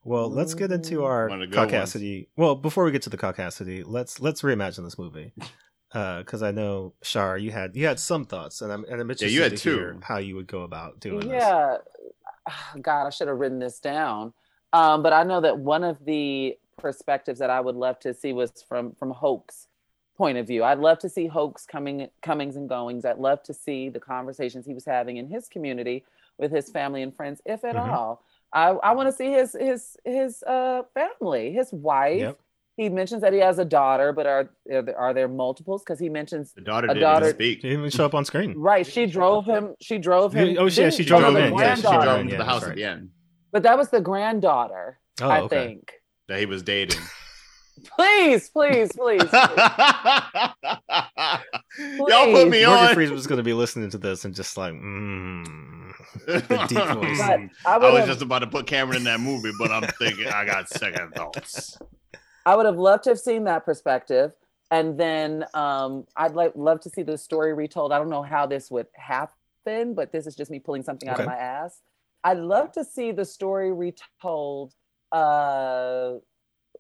well, let's get into our caucasity. Well, before we get to the caucasity, let's let's reimagine this movie because uh, I know Shar, you had you had some thoughts, and I'm and I'm interested yeah, you had to two. hear how you would go about doing yeah. this. Yeah, God, I should have written this down, um, but I know that one of the perspectives that I would love to see was from from Hoke's point of view. I'd love to see Hoke's coming, comings and goings. I'd love to see the conversations he was having in his community with his family and friends, if at mm-hmm. all. I, I want to see his his his uh, family, his wife, yep. He mentions that he has a daughter, but are are there multiples? Because he mentions the daughter a didn't daughter. Speak. She didn't even show up on screen. Right. She drove him. She drove him. Oh, yeah. She drove him. Yeah, she drove him to the house at the end. But that was the granddaughter, oh, I okay. think. That he was dating. Please, please, please. please. Y'all put me Morgan on. Morgan Freeman was going to be listening to this and just like, mmm. The deep voice. I, I was have... just about to put Cameron in that movie, but I'm thinking I got second thoughts. I would have loved to have seen that perspective. And then um, I'd like love to see the story retold. I don't know how this would happen, but this is just me pulling something out okay. of my ass. I'd love to see the story retold uh,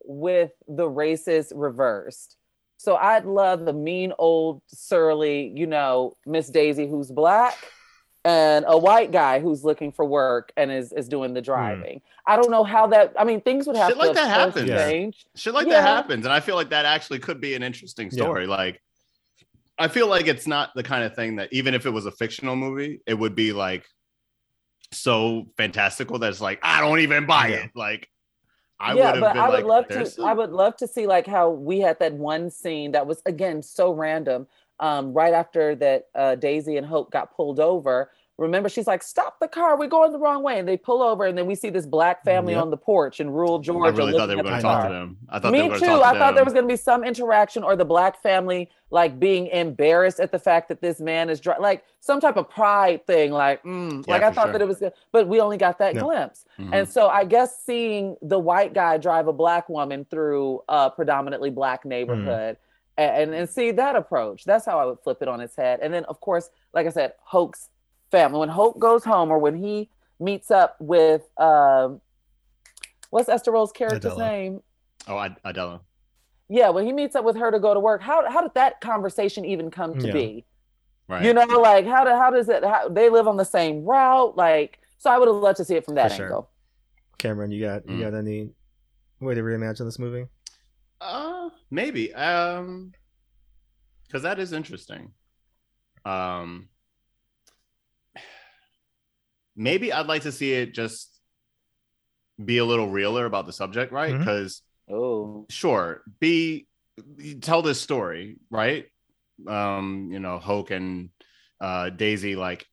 with the races reversed. So I'd love the mean, old, surly, you know, Miss Daisy who's black and a white guy who's looking for work and is, is doing the driving. Hmm. I don't know how that, I mean, things would have Shit to like that happens. change. Yeah. Shit like yeah. that happens. And I feel like that actually could be an interesting story. Yeah. Like, I feel like it's not the kind of thing that even if it was a fictional movie, it would be like, so fantastical that it's like I don't even buy yeah. it. Like I yeah, would have but been I would like, love to. Some... I would love to see like how we had that one scene that was again so random. Um, right after that, uh, Daisy and Hope got pulled over. Remember, she's like, "Stop the car! We're going the wrong way." And they pull over, and then we see this black family yep. on the porch in rural Georgia. I really thought they were going to talk to them. I thought Me they were too. Talk to I them. thought there was going to be some interaction or the black family like being embarrassed at the fact that this man is dry, like some type of pride thing. Like, mm. yeah, like I thought sure. that it was, good, but we only got that no. glimpse. Mm-hmm. And so I guess seeing the white guy drive a black woman through a predominantly black neighborhood. Mm. And, and see that approach. That's how I would flip it on its head. And then, of course, like I said, Hoke's family. When Hoke goes home or when he meets up with, um, what's Esther Roll's character's Idella. name? Oh, I- Idella. Yeah, when he meets up with her to go to work, how how did that conversation even come to yeah. be? Right. You know, like, how, do, how does it, how, they live on the same route? Like, so I would have loved to see it from that For sure. angle. Cameron, you got you mm. got any way to reimagine this movie? Uh, maybe. Um, because that is interesting. Um, maybe I'd like to see it just be a little realer about the subject, right? Because mm-hmm. oh, sure, be tell this story, right? Um, you know, Hoke and uh Daisy like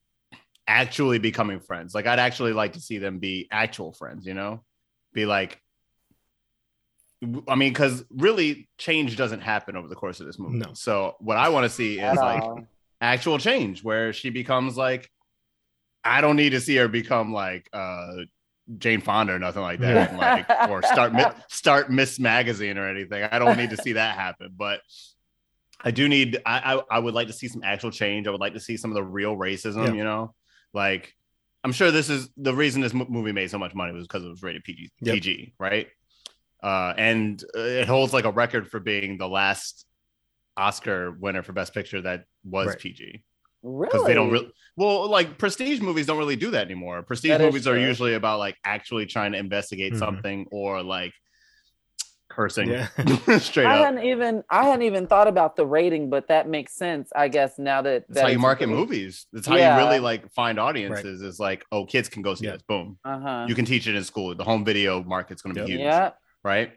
actually becoming friends. Like, I'd actually like to see them be actual friends. You know, be like. I mean, because really change doesn't happen over the course of this movie. No. So what I want to see is like actual change where she becomes like, I don't need to see her become like uh, Jane Fonda or nothing like that. like, or start start Miss Magazine or anything. I don't need to see that happen. But I do need, I, I, I would like to see some actual change. I would like to see some of the real racism, yeah. you know, like I'm sure this is the reason this movie made so much money was because it was rated P G, yep. P G, right? Uh, and it holds like a record for being the last Oscar winner for Best Picture that was right. P G. Really? Because they don't really well, like prestige movies don't really do that anymore. Prestige that movies are usually about like actually trying to investigate mm-hmm. something or like cursing yeah. straight I up. I hadn't even I hadn't even thought about the rating, but that makes sense, I guess. Now that that's that how you market really... movies. That's how yeah. you really like find audiences. Right. Is like, oh, kids can go see yeah. this. Boom. Uh-huh. You can teach it in school. The home video market's going to be yep. huge. Yeah. Right,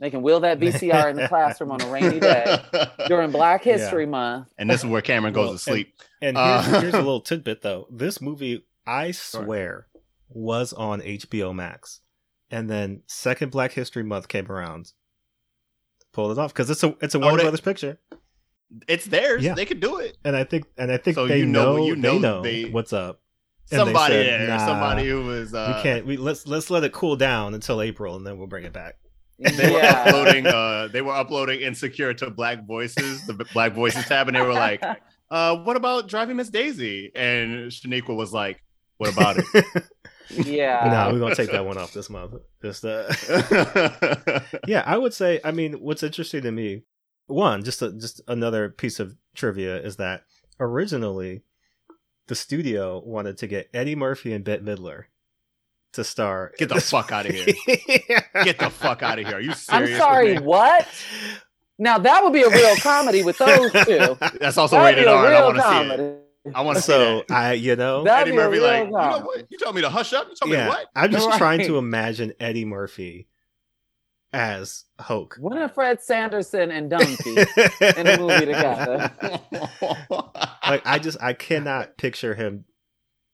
they can wheel that V C R in the classroom on a rainy day during Black History yeah. Month. And this is where Cameron goes well, to sleep. And, and uh, here's, here's a little tidbit, though. This movie, I swear, sure. was on H B O Max, and then second Black History Month came around, pulled it off because it's a it's a Warner oh, they, Brothers picture. It's theirs. Yeah. They could do it. And I think and I think so they you know, know you know they know they... what's up. And somebody said, there, nah, somebody who was uh we can't we let's let's let it cool down until April and then we'll bring it back. They were uploading uh they were uploading Insecure to Black Voices, the Black Voices tab, and they were like, uh, what about Driving Miss Daisy? And Shaniqua was like, what about it? Yeah. No, nah, we're gonna take that one off this month. Just uh yeah, I would say, I mean, what's interesting to me, one, just a, just another piece of trivia is that originally the studio wanted to get Eddie Murphy and Bette Midler to star. Get the fuck out of here. Get the fuck out of here. Are you serious? I'm sorry, what? Now that would be a real comedy with those two. That's also That'd rated R. I want to see it. I want to so, see that. I, you know, That'd Eddie Murphy like, you know what? You told me to hush up? You told yeah, me what? I'm just right. trying to imagine Eddie Murphy as Hoke. Winifred Sanderson and Donkey in the movie together. Like, I just, I cannot picture him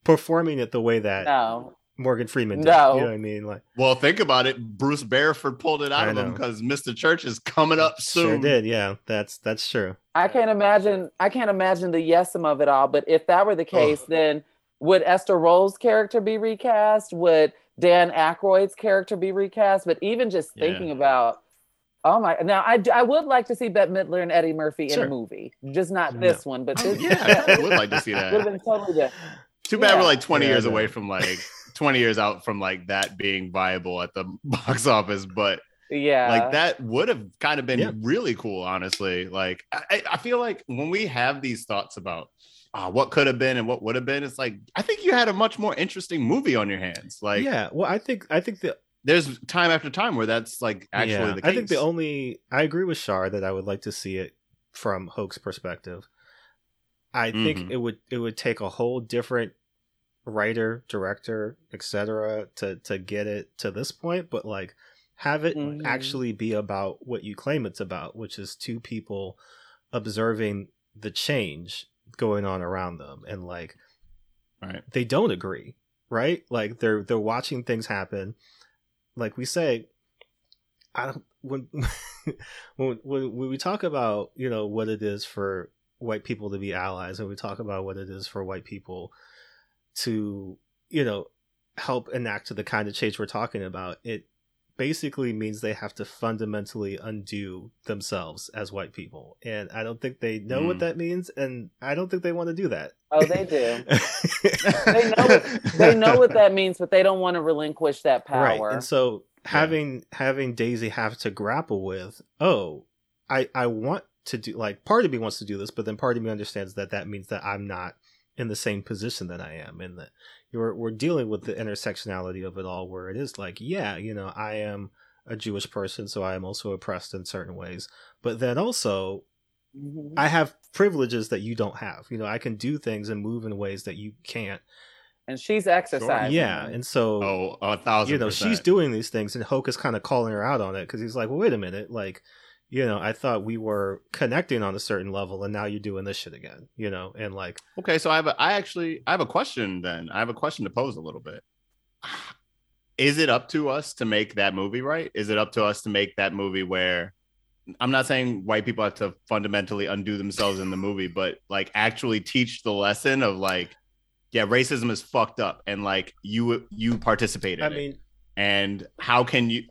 performing it the way that no. Morgan Freeman did. No. You know what I mean? Like, well, think about it. Bruce Beresford pulled it out I of know. him because Mister Church is coming up soon. Sure did, yeah. That's that's true. I can't imagine. I can't imagine the yes'em of it all. But if that were the case, oh. then would Esther Roll's character be recast? Would Dan Aykroyd's character be recast? But even just thinking yeah. about, oh my! Now I, I would like to see Bette Midler and Eddie Murphy sure. in a movie, just not this no. one. But this, yeah, I would like to see that. Would have been totally different. Too bad yeah. we're like twenty yeah, years yeah. away from like twenty years out from like that being viable at the box office, but yeah, like that would have kind of been yeah. really cool, honestly. Like I, I feel like when we have these thoughts about Uh, what could have been and what would have been, it's like I think you had a much more interesting movie on your hands. Like, yeah, well, I think I think that there's time after time where that's like actually yeah, the case. I think the only I agree with Shar that I would like to see it from Hoke's perspective. I mm-hmm. think it would it would take a whole different writer, director, et cetera, to to get it to this point, but like have it mm-hmm. actually be about what you claim it's about, which is two people observing the change going on around them, and like right. they don't agree, right? Like they're they're watching things happen. Like we say, I don't when when when we talk about, you know, what it is for white people to be allies, and we talk about what it is for white people to, you know, help enact the kind of change we're talking about, it basically means they have to fundamentally undo themselves as white people, and I don't think they know mm. what that means, and I don't think they want to do that. Oh, they do. they know what, they know what that means, but they don't want to relinquish that power. Right. And so having yeah. having Daisy have to grapple with, oh, I I want to do, like, part of me wants to do this, but then part of me understands that that means that I'm not in the same position that I am, and that you're we're dealing with the intersectionality of it all, where it is like, yeah, you know, I am a Jewish person, so I am also oppressed in certain ways, but then also mm-hmm. I have privileges that you don't have. You know, I can do things and move in ways that you can't. And she's exercising. Yeah, and so oh, a thousand. You know, percent. She's doing these things, and Hoke is kind of calling her out on it, because he's like, well, wait a minute, like, you know, I thought we were connecting on a certain level, and now you're doing this shit again, you know, and like, okay, so I have a, I actually, I have a question then. I have a question to pose a little bit. Is it up to us to make that movie right? Is it up to us to make that movie where, I'm not saying white people have to fundamentally undo themselves in the movie, but like actually teach the lesson of like, yeah, racism is fucked up, and like you, you participated in it. I mean, and how can you,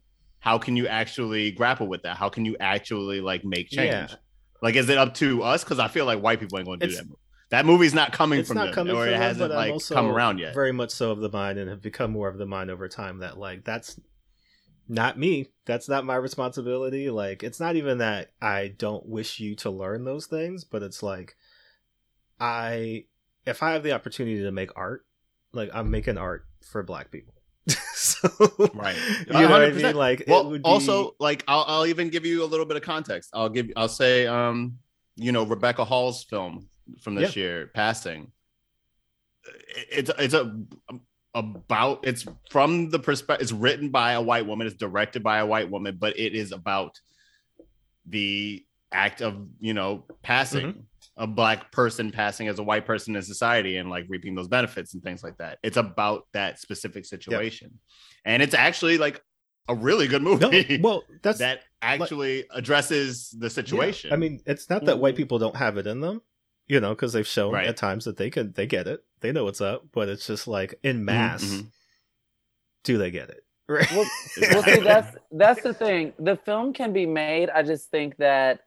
How can you actually grapple with that? How can you actually like make change? Yeah. Like, is it up to us? Because I feel like white people ain't going to do it's, that movie. That movie's not coming it's from not them, coming or from it hasn't them, like come around yet. Very much so of the mind, and have become more of the mind over time. That like that's not me. That's not my responsibility. Like, it's not even that I don't wish you to learn those things, but it's like I, if I have the opportunity to make art, like I'm making art for Black people. So right, you know what I mean? Like, well, it would be... also like I'll, I'll even give you a little bit of context. I'll give I'll say um you know, Rebecca Hall's film from this yeah. year, Passing, it's it's a about it's from the perspective, it's written by a white woman, it's directed by a white woman, but it is about the act of, you know, passing mm-hmm. a Black person passing as a white person in society, and like reaping those benefits and things like that. It's about that specific situation. Yep. And it's actually like a really good movie. No, well, that's that actually like, addresses the situation. Yeah. I mean, it's not that white people don't have it in them, you know, because they've shown right. at times that they can, they get it, they know what's up, but it's just like in mass, mm-hmm. do they get it? Right. Well, well, see, that's, that's the thing. The film can be made. I just think that,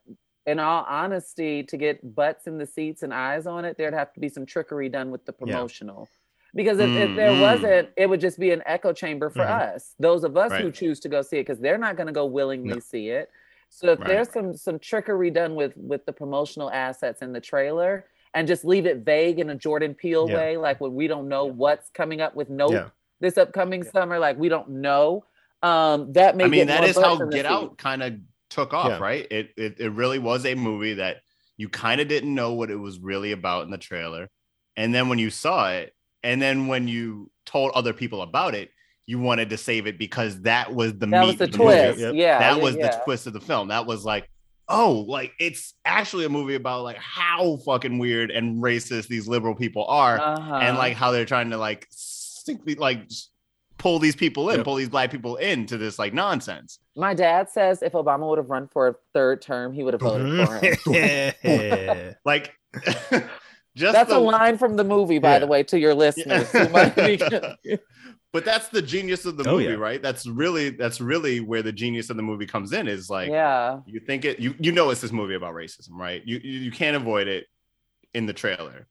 in all honesty, to get butts in the seats and eyes on it, there'd have to be some trickery done with the promotional. Yeah. Because if, mm, if there mm. wasn't, it would just be an echo chamber for mm-hmm. us, those of us right. who choose to go see it, because they're not going to go willingly no. see it. So if right. there's some some trickery done with, with the promotional assets in the trailer, and just leave it vague in a Jordan Peele yeah. way, like when we don't know what's coming up with Nope yeah. this upcoming yeah. summer, like we don't know. Um, that may I mean, that is how Get Out kind of took off, yeah. right? It, it it really was a movie that you kind of didn't know what it was really about in the trailer, and then when you saw it, and then when you told other people about it, you wanted to save it because that was the that meat was the, the twist. Movie. Yeah, that yeah, was yeah. the twist of the film. That was like, oh, like it's actually a movie about like how fucking weird and racist these liberal people are, uh-huh. and like how they're trying to like like pull these people in, yep. pull these black people into this like nonsense. My dad says if Obama would have run for a third term, he would have voted for him. Like. Just that's the, a line from the movie, by yeah. the way, to your listeners. Yeah. But that's the genius of the oh, movie, yeah. right? That's really that's really where the genius of the movie comes in. Is like, yeah. you think it, you you know, it's this movie about racism, right? You you, you can't avoid it in the trailer,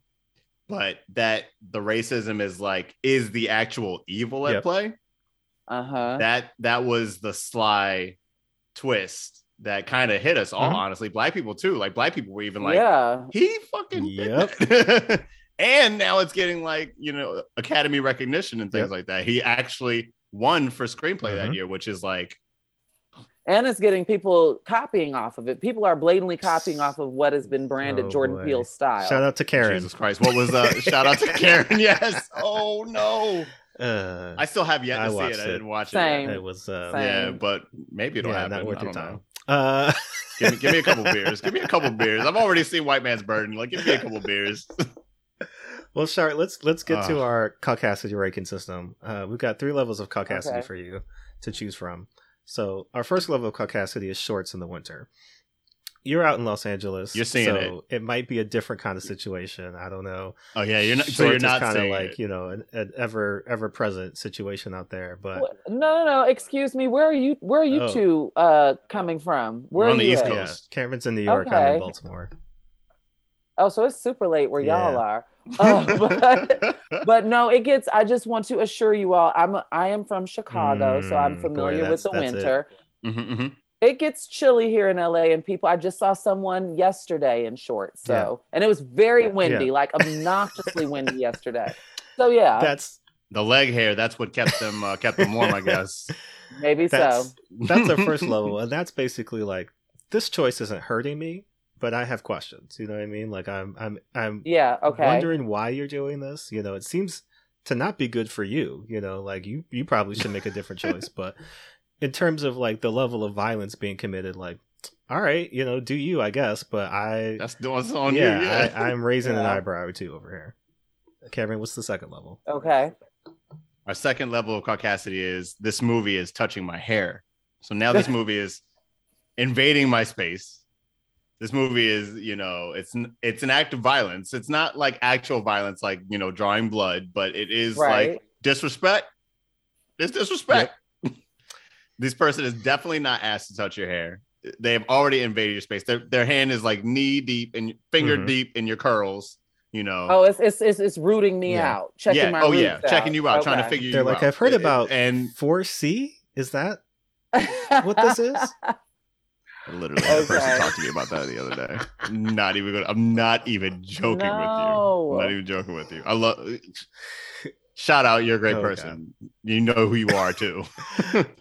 but that the racism is like is the actual evil at yep. play. Uh huh. That that was the sly twist. That kind of hit us all, mm-hmm. honestly. Black people too. Like black people were even like, yeah. he fucking yep. did. And now it's getting like, you know, Academy recognition and things yep. like that. He actually won for screenplay mm-hmm. that year, which is like, and it's getting people copying off of it. People are blatantly copying off of what has been branded oh, Jordan boy. Peele's style. Shout out to Karen. Jesus Christ. What was uh shout out to Karen? Yes. Oh no. Uh, I still have yet to I see it. it. I didn't watch Same. it. It was uh, yeah, but maybe it'll yeah, happen. Not worth your time. Know. Uh, give, me, give me a couple beers. Give me a couple beers. I've already seen White Man's Burden. Like, give me a couple beers. Well, Shart, let's let's get uh, to our caucasity ranking system. Uh, we've got three levels of caucasity okay. for you to choose from. So, our first level of caucasity is shorts in the winter. You're out in Los Angeles. You're seeing so it. It might be a different kind of situation. I don't know. Oh yeah, you're not. Shorts so you're not kind of like it. You know an, an ever ever present situation out there. But no, no, no. Excuse me. Where are you? Where are you oh. two uh, coming from? Where We're on are the you East at? Coast. Yeah. Cameron's in New York. Okay. I'm in Baltimore. Oh, so it's super late where yeah. y'all are. Uh, but, but no, it gets. I just want to assure you all. I'm. A, I am from Chicago, mm, so I'm familiar boy, with the winter. It. Mm-hmm, mm-hmm. It gets chilly here in L A and people, I just saw someone yesterday in shorts. So, yeah. and it was very windy, yeah. like obnoxiously windy yesterday. So yeah. That's the leg hair. That's what kept them, uh, kept them warm, I guess. Maybe that's, so. That's our first level. And that's basically like, this choice isn't hurting me, but I have questions. You know what I mean? Like I'm, I'm, I'm yeah, okay. wondering why you're doing this. You know, it seems to not be good for you, you know, like you, you probably should make a different choice, but in terms of like the level of violence being committed, like, all right, you know, do you, I guess, but I that's doing on yeah, you. Yeah, I, I'm raising yeah. an eyebrow or two over here. Cameron, what's the second level? Okay. Our second level of caucasity is this movie is touching my hair. So now this movie is invading my space. This movie is, you know, it's it's an act of violence. It's not like actual violence, like, you know, drawing blood, but it is right. like disrespect. It's disrespect. Yep. This person is definitely not asked to touch your hair. They have already invaded your space. Their their hand is like knee deep and finger mm-hmm. deep in your curls. You know. Oh, it's it's it's, it's rooting me yeah. out, checking yeah. my oh, roots yeah. out. Oh yeah, checking you out, okay. trying to figure They're you like, out. They're like, I've heard about it, and four C. Is that what this is? I literally had okay. a person talk to me about that the other day. I'm not even gonna, I'm not even joking no. with you. I'm not even joking with you. I love. Shout out, you're a great oh, person. God. You know who you are, too.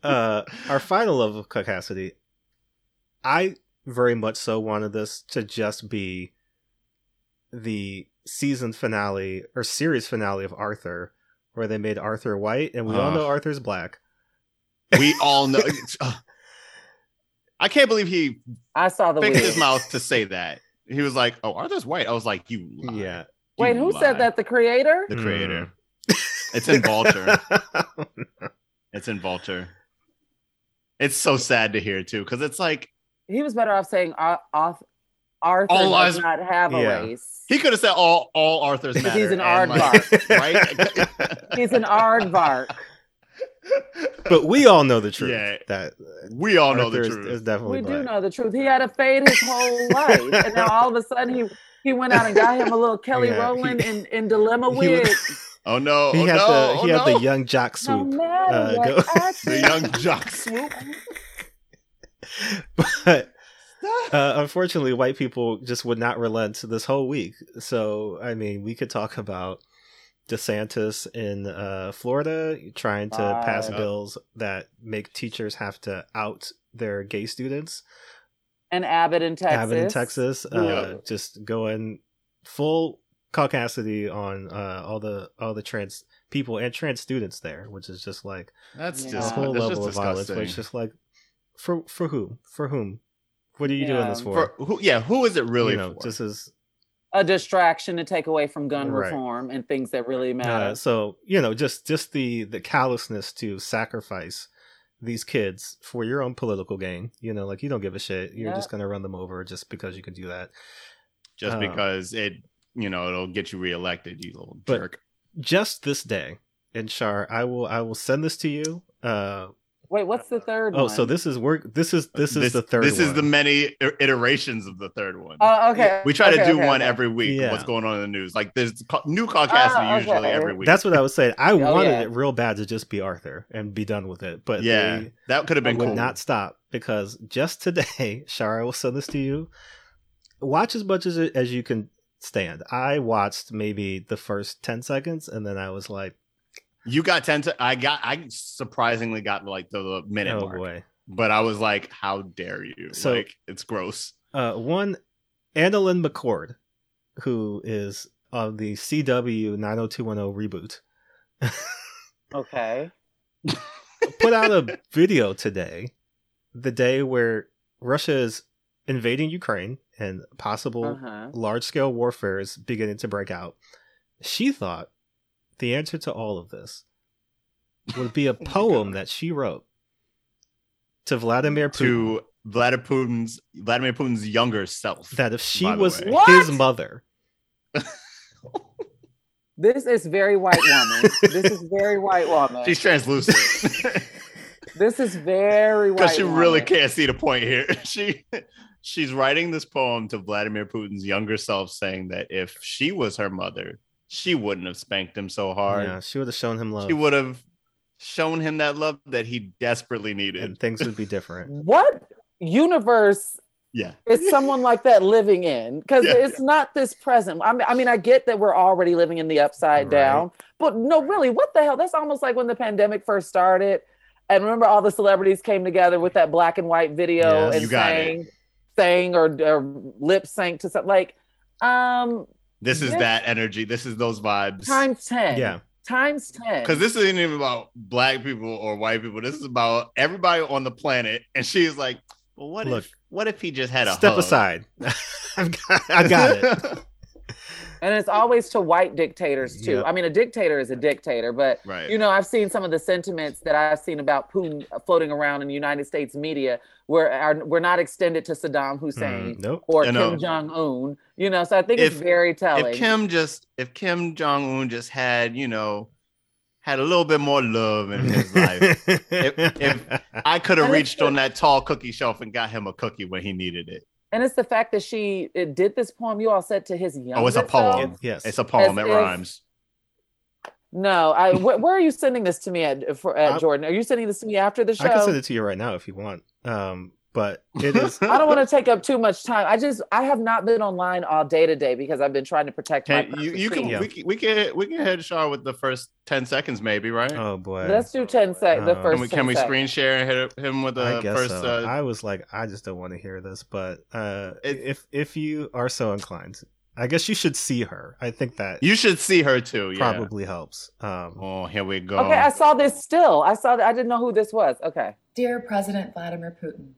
uh, our final level of caucasity, I very much so wanted this to just be the season finale or series finale of Arthur, where they made Arthur white, and we uh, all know Arthur's black. We all know. uh, I can't believe he I saw the fixed wig. His mouth to say that. He was like, oh, Arthur's white. I was like, you lie. Yeah. You Wait, who lie. said that? The creator? The creator. Mm. It's in Vulture. oh, no. It's in Vulture. It's so sad to hear too, because it's like he was better off saying uh, uh, Arthur all does eyes, not have a yeah. race. He could have said all all Arthur's matter. He's an aardvark, like, right? He's an aardvark. But we all know the truth. Yeah, that we all Arthur know the truth. Is, is definitely we black. do know the truth. He had a fade his whole life, and now all of a sudden he he went out and got him a little Kelly yeah, Rowland he, in in Dilemma wig. Oh no! He oh, had no, the he oh, had no. the young jock swoop. No uh, go, the young jock swoop. But uh, unfortunately, white people just would not relent this whole week. So I mean, we could talk about DeSantis in uh, Florida trying to uh, pass yeah. bills that make teachers have to out their gay students, and Abbott in Texas. Abbott in Texas, uh, yeah. just going full caucasity on uh, all the all the trans people and trans students there, which is just like that's yeah. this whole that's level of violence. It's just like for for who for whom? What are you yeah. doing this for? for who, yeah, who is it really you know, for? This is a distraction to take away from gun right. reform and things that really matter. Uh, so you know, just just the the callousness to sacrifice these kids for your own political gain. You know, like you don't give a shit. You're yeah. just gonna run them over just because you can do that. Just um, because it, you know, it'll get you reelected, you little but jerk. Just this day, Inshar, I will I will send this to you. Uh, Wait, what's the third uh, one? Oh, so this is work. This is this, this is the third. This one. This is the many iterations of the third one. Oh, uh, okay. We try okay, to do okay, one okay. every week. Yeah. What's going on in the news? Like there's new Caucasity oh, okay. usually every week. That's what I was saying. I oh, wanted yeah. it real bad to just be Arthur and be done with it, but yeah, they, that could have been I cool. Would not stop because just today, Shara, I will send this to you. Watch as much as as you can stand. I watched maybe the first ten seconds, and then I was like, "You got ten." To, I got. I surprisingly got like the, the minute oh mark, boy. But I was like, "How dare you!" So, like, it's gross. Uh, one, Annalyn McCord, who is of the C W nine oh two one oh reboot. Okay. Put out a video today, the day where Russia is invading Ukraine. And possible uh-huh. large-scale warfare is beginning to break out. She thought the answer to all of this would be a poem that she wrote to Vladimir Putin. To Vladimir Putin's, Vladimir Putin's younger self. That if she was what? his mother. This is very white woman. This is very white woman. She's translucent. This is very white Because she woman. Really can't see the point here. She... She's writing this poem to Vladimir Putin's younger self, saying that if she was her mother, she wouldn't have spanked him so hard. Yeah, she would have shown him love. She would have shown him that love that he desperately needed. And things would be different. What universe yeah. is someone like that living in? Because yeah, it's yeah. not this present. I mean, I mean, I get that we're already living in the upside right. down. But no, really, what the hell? That's almost like when the pandemic first started. And remember all the celebrities came together with that black and white video yes, and saying... It. Thing or, or lip sync to something like um this is this, that energy this is those vibes times ten yeah times ten because this isn't even about black people or white people, this is about everybody on the planet. And she's like, well, what Look, if what if he just had a step hug? Aside I've got, I got it. And it's always to white dictators too. Yep. I mean, a dictator is a dictator, but right. you know, I've seen some of the sentiments that I've seen about Putin floating around in the United States media, where are, we're not extended to Saddam Hussein mm, nope. or and Kim um, Jong Un. You know, so I think if, it's very telling. If Kim just, if Kim Jong Un just had, you know, had a little bit more love in his life, if, if I could have reached on that tall cookie shelf and got him a cookie when he needed it. And it's the fact that she it did this poem you all said to his younger. Oh, it's a poem. It, yes, it's a poem. As, it rhymes. No, I. Wh- where are you sending this to me at, for, at Jordan? Are you sending this to me after the show? I can send it to you right now if you want. Um, but it is. I don't want to take up too much time. I just I have not been online all day today because I've been trying to protect can, my. You, you can, yeah. we can we can we can head Shaw with the first ten seconds maybe, right? Oh boy. Let's do ten seconds. The first. Can we, can we screen share and hit him with the I guess first? So. Uh, I was like, I just don't want to hear this, but uh, it, if if you are so inclined, I guess you should see her. I think that you should see her too. Yeah. Probably helps. Um, oh, here we go. Okay, I saw this. Still, I saw that. I didn't know who this was. Okay. Dear President Vladimir Putin.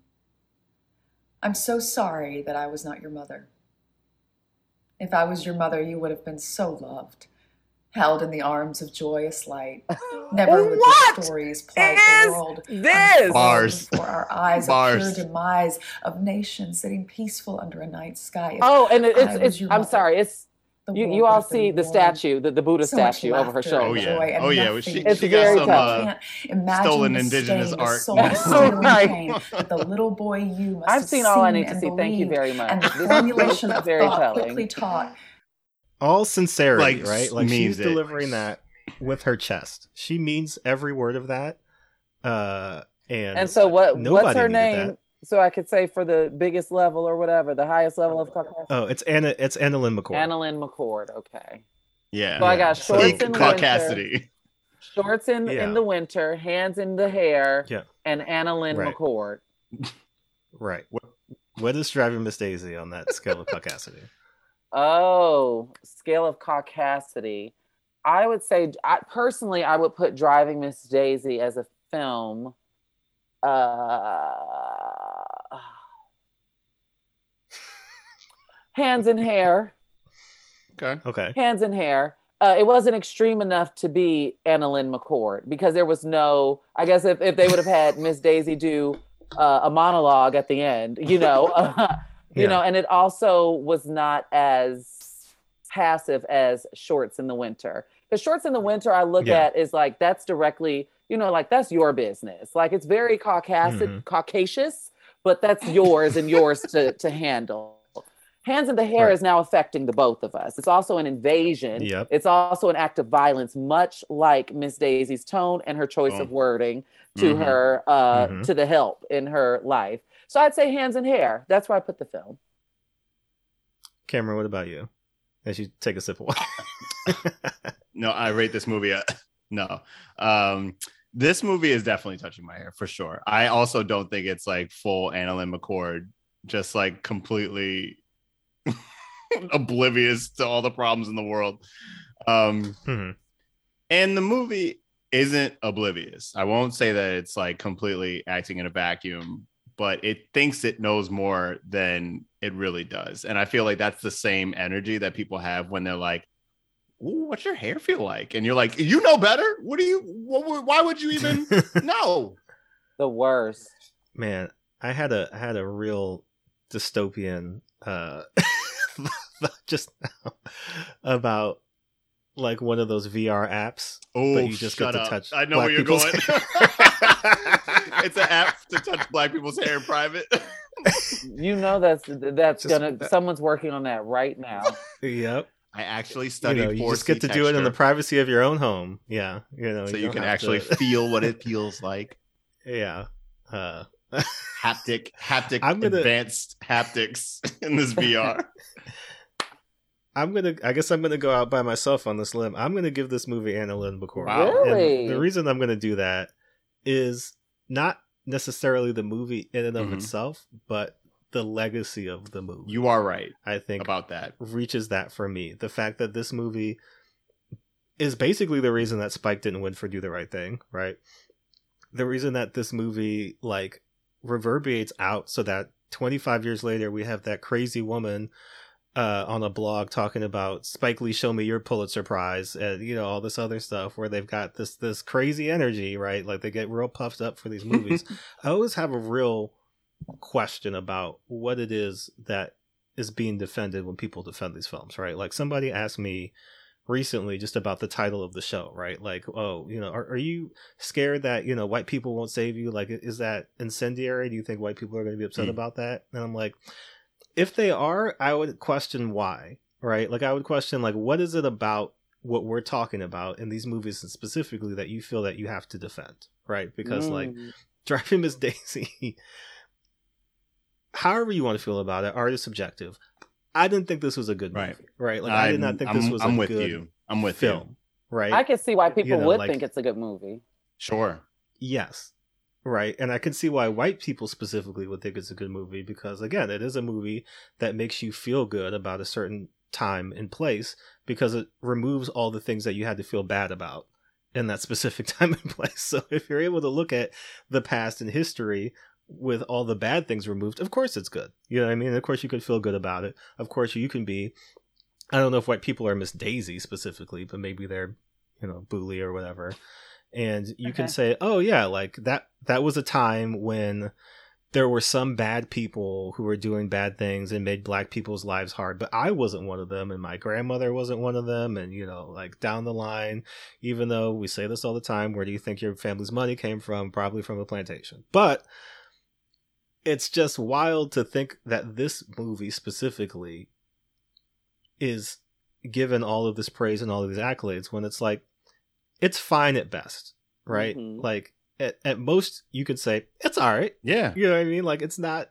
I'm so sorry that I was not your mother. If I was your mother, you would have been so loved, held in the arms of joyous light. Never would the stories plight the world this? Bars. Before our eyes Bars. Of pure demise of nations sitting peaceful under a night sky. If oh, and it's, it's I'm mother, sorry, it's you, you all see the statue, the, the Buddha so statue over her shoulder. Oh yeah, oh yeah, well, she, she got some uh, stolen indigenous art. So right. That the little boy you must I've have seen all I need to see. Thank you very much. And the formulation of very thought telling. Quickly taught. All sincerity, like, right? Like she's it. Delivering that with her chest. She means every word of that. Uh, and and so what? What's her name? That. So I could say for the biggest level or whatever, the highest level of Caucasity. Oh, it's Anna. It's Annalyn McCord. Annalyn McCord. Okay. Yeah. So yeah. I got shorts so, in Caucasity. Winter, shorts in, yeah. in the winter, hands in the hair, yeah. and Annalyn right. McCord. Right. What is Driving Miss Daisy on that scale of Caucasity? Oh, scale of Caucasity. I would say, I, personally, I would put Driving Miss Daisy as a film. Uh, hands and hair. Okay. Okay. Hands and hair. Uh, it wasn't extreme enough to be Anna Lynn McCord because there was no, I guess if, if they would have had Miss Daisy do uh, a monologue at the end, you know, uh, you yeah. know, and it also was not as passive as Shorts in the Winter. Because Shorts in the Winter I look yeah. at is like, that's directly, you know, like that's your business. Like it's very Caucasian, mm-hmm. Caucacious, but that's yours and yours to, to handle. Hands in the hair right. is now affecting the both of us. It's also an invasion. Yep. It's also an act of violence, much like Miss Daisy's tone and her choice oh. of wording to mm-hmm. her, uh, mm-hmm. to the help in her life. So I'd say hands and hair. That's where I put the film. Cameron, what about you? As you take a sip of water. No, I rate this movie. Uh, no. Um, this movie is definitely touching my hair for sure. I also don't think it's like full Anna Lynn McCord, just like completely... oblivious to all the problems in the world, um mm-hmm. and the movie isn't oblivious. I won't say that it's like completely acting in a vacuum, but it thinks it knows more than it really does. And I feel like that's the same energy that people have when they're like, ooh, what's your hair feel like? And you're like, you know better. What do you what, why would you even know? The worst, man. I had a I had a real dystopian uh just now about like one of those V R apps. Oh, but you just shut get to up. Touch I know where you're going. It's an app to touch black people's hair in private. You know, that's that's just, gonna uh, someone's working on that right now. Yep. I actually studied, you know, you just get to texture. Do it in the privacy of your own home. Yeah, you know, so you, you can actually to... feel what it feels like. Yeah. uh haptic haptic gonna, advanced haptics in this V R. I'm gonna I guess I'm gonna go out by myself on this limb. I'm gonna give this movie Anna Lynn McCord. Wow. Really? And the reason I'm gonna do that is not necessarily the movie in and of mm-hmm. itself, but the legacy of the movie. You are right. I think about that reaches that for me. The fact that this movie is basically the reason that Spike didn't win for Do the Right Thing, right? The reason that this movie like reverberates out so that twenty-five years later we have that crazy woman uh on a blog talking about Spike Lee, show me your Pulitzer Prize, and you know all this other stuff where they've got this this crazy energy, right? Like they get real puffed up for these movies. I always have a real question about what it is that is being defended when people defend these films, right? Like somebody asked me recently just about the title of the show, right? Like, oh, you know, are, are you scared that, you know, white people won't save you? Like, is that incendiary? Do you think white people are going to be upset mm. about that? And I'm like, if they are, I would question why, right? Like I would question, like, what is it about what we're talking about in these movies specifically that you feel that you have to defend, right? Because mm. like Driving Miss Daisy, however you want to feel about it, art is subjective. I didn't think this was a good movie, right? right? Like I'm, I did not think I'm, this was I'm a with good you. I'm with film, you. Right? I can see why people you know, would like, think it's a good movie. Sure. Yes. Right. And I can see why white people specifically would think it's a good movie because, again, it is a movie that makes you feel good about a certain time and place because it removes all the things that you had to feel bad about in that specific time and place. So if you're able to look at the past and history with all the bad things removed, of course it's good. You know what I mean? Of course you can feel good about it. Of course you can be, I don't know if white people are Miss Daisy specifically, but maybe they're, you know, bully or whatever. And you okay. can say, oh yeah, like that, that was a time when there were some bad people who were doing bad things and made black people's lives hard, but I wasn't one of them. And my grandmother wasn't one of them. And, you know, like down the line, even though we say this all the time, where do you think your family's money came from? Probably from a plantation. But it's just wild to think that this movie specifically is given all of this praise and all of these accolades when it's like, it's fine at best, right? Mm-hmm. Like at, at most you could say it's all right. Yeah. You know what I mean? Like it's not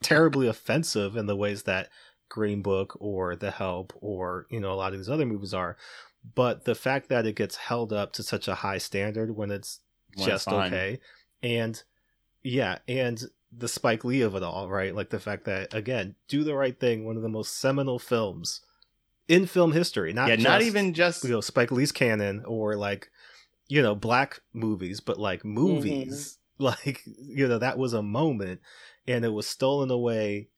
terribly offensive in the ways that Green Book or The Help or, you know, a lot of these other movies are, but the fact that it gets held up to such a high standard when it's well, just fine. Okay. And yeah. And the Spike Lee of it all, right? Like the fact that, again, Do the Right Thing, one of the most seminal films in film history. Not yeah, just, not even just, you know, Spike Lee's canon or like, you know, black movies, but like movies. Mm-hmm. Like, you know, that was a moment, and it was stolen away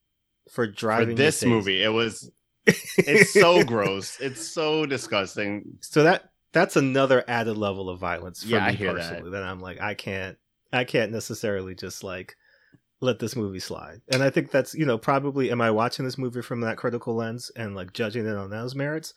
for driving. For this mistakes. movie, it was. It's so gross. It's so disgusting. So that that's another added level of violence for yeah, me I hear personally. That. that I'm like, I can't, I can't necessarily just like let this movie slide. And I think that's, you know, probably, am I watching this movie from that critical lens and like judging it on those merits?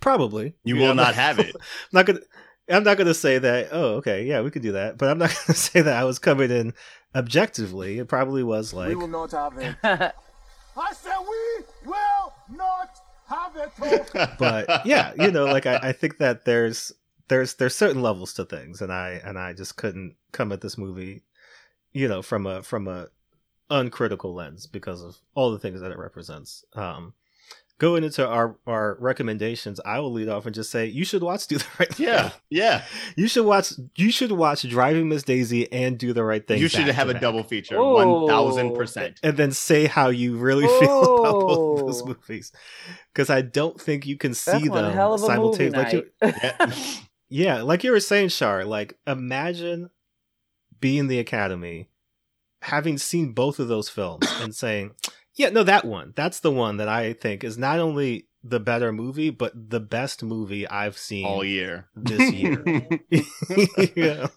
Probably. You, you will know, not have it. I'm not gonna. I'm not going to say that, oh, okay, yeah, we could do that. But I'm not going to say that I was coming in objectively. It probably was like... We will not have it. I said we will not have it. But, yeah, you know, like, I, I think that there's there's there's certain levels to things. And I and I just couldn't come at this movie, you know, from a from a uncritical lens because of all the things that it represents. Um Going into our, our recommendations, I will lead off and just say you should watch Do the Right Thing. Yeah, yeah. You should watch. You should watch Driving Miss Daisy and Do the Right Thing. You should have a double feature, one thousand percent, and then say how you really oh. feel about both of those movies. Because I don't think you can see That's them one hell of a simultaneously. Like yeah. yeah, like you were saying, Shar. Like imagine being the Academy, having seen both of those films, and saying. Yeah, no, that one. That's the one that I think is not only the better movie, but the best movie I've seen all year this year. You know?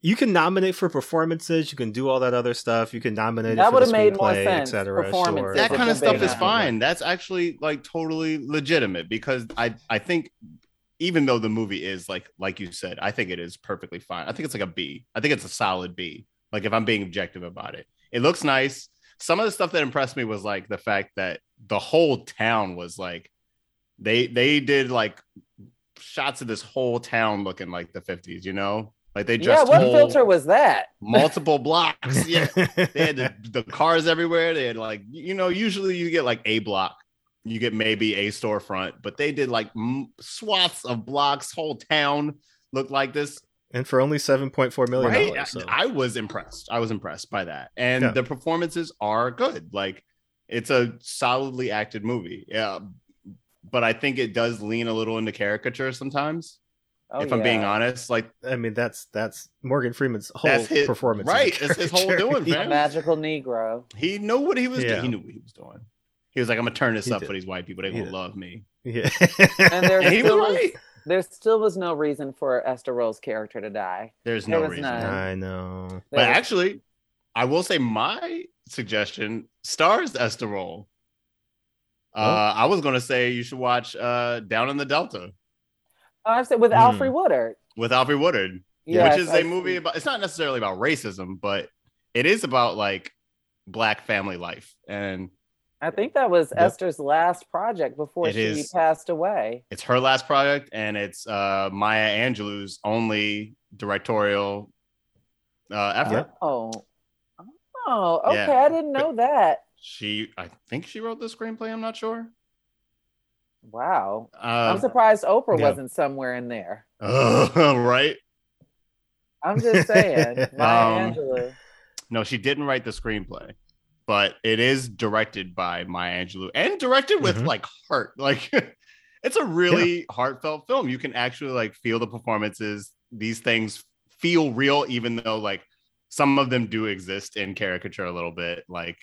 You can nominate for performances. You can do all that other stuff. You can nominate that it for the made more sense. et cetera. Sure. That kind of stuff is fine. That's actually like totally legitimate because I I think even though the movie is like like you said, I think it is perfectly fine. I think it's like a B. I think it's a solid B. Like if I'm being objective about it, it looks nice. Some of the stuff that impressed me was like the fact that the whole town was like they they did like shots of this whole town looking like the fifties, you know, like they just yeah. What filter was that? Multiple blocks. Yeah, they had the, the cars everywhere. They had like, you know, usually you get like a block, you get maybe a storefront, but they did like swaths of blocks. Whole town looked like this. And for only seven point four million dollars. Right? So. I, I was impressed. I was impressed by that. And yeah. the performances are good. Like, it's a solidly acted movie. Yeah. But I think it does lean a little into caricature sometimes. Oh, if yeah. I'm being honest. Like, I mean, that's that's Morgan Freeman's whole that's his, performance. Right. It's his whole doing, man. Magical Negro. He knew what he was yeah. doing. He knew what he was doing. He was like, I'm going to turn this he up did. for these white people. They will love me. Yeah. And, and he was right. There still was no reason for Esther Roll's character to die. There's no there reason. None. I know. There but was... actually, I will say my suggestion stars Esther Roll. Oh. Uh, I was going to say you should watch uh, Down in the Delta. Oh, I've said with mm. Alfre Woodard. With Alfre Woodard. Yes, which is I a see. movie about, it's not necessarily about racism, but it is about like black family life. And I think that was yep. Esther's last project before it she is, passed away. It's her last project, and it's uh, Maya Angelou's only directorial uh, effort. Oh, oh, okay. Yeah. I didn't know that. She, I think she wrote the screenplay. I'm not sure. Wow, uh, I'm surprised Oprah yeah. wasn't somewhere in there. Uh, right. I'm just saying, Maya um, Angelou. No, she didn't write the screenplay. But it is directed by Maya Angelou and directed with mm-hmm. like heart. Like it's a really yeah. heartfelt film. You can actually like feel the performances. These things feel real, even though like some of them do exist in caricature a little bit. Like,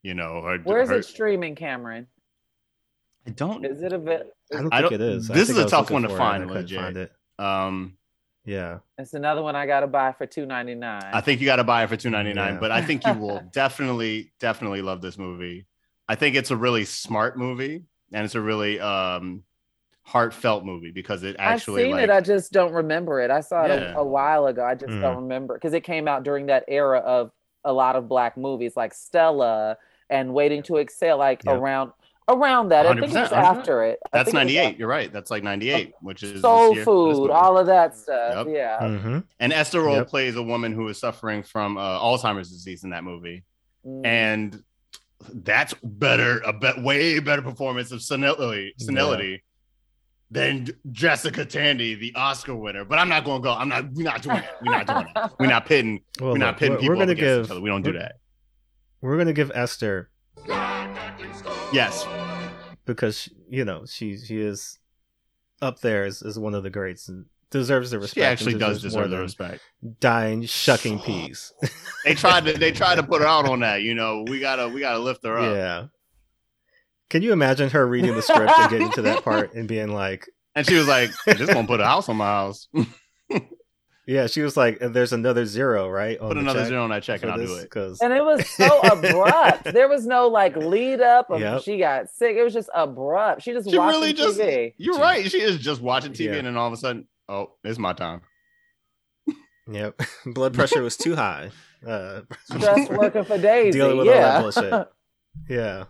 you know, her, where's her... it streaming, Cameron? I don't. Is it a bit? I don't think I don't... it is. This is a tough one to find. Legit. Find it. Um, Yeah, it's another one I gotta buy for two ninety-nine. I think you gotta buy it for two ninety-nine, yeah. but I think you will definitely, definitely love this movie. I think it's a really smart movie, and it's a really um, heartfelt movie because it actually. I've seen like, it. I just don't remember it. I saw it yeah. a, a while ago. I just mm. don't remember because it came out during that era of a lot of black movies like Stella and Waiting to Exhale, like yep. around. Around that, I think it's after it. I That's ninety-eight. You're right. That's like ninety-eight, which is soul year, food, all of that stuff. Yep. Yeah. Mm-hmm. And Esther Rolle yep. plays a woman who is suffering from uh, Alzheimer's disease in that movie, mm. and that's better, a be- way better performance of senility, senility yeah. than Jessica Tandy, the Oscar winner. But I'm not going to go. I'm not. We're not doing it. We're not doing it. We're not pitting. Well, we're not pitting we're, people we're against give, each other. We don't do that. We're going to give Esther. Yes. because, you know, she she is up there as, as one of the greats and deserves the respect. She actually does deserve the respect. Dying shucking peas. They tried to they tried to put her out on that. You know, we gotta we gotta lift her up. Yeah. Can you imagine her reading the script and getting to that part and being like, and she was like, I'm just gonna put a house on my house. Yeah, she was like, there's another zero, right? Put another zero on that check and I'll do it. Cause... And it was so abrupt. There was no like lead up of yep. she got sick. It was just abrupt. She just she watching really just, T V. You're right. She is just watching T V yeah. and then all of a sudden, oh, it's my time. Yep. Blood pressure was too high. Uh, just working for Daisy. Dealing with yeah. all that bullshit. Yeah.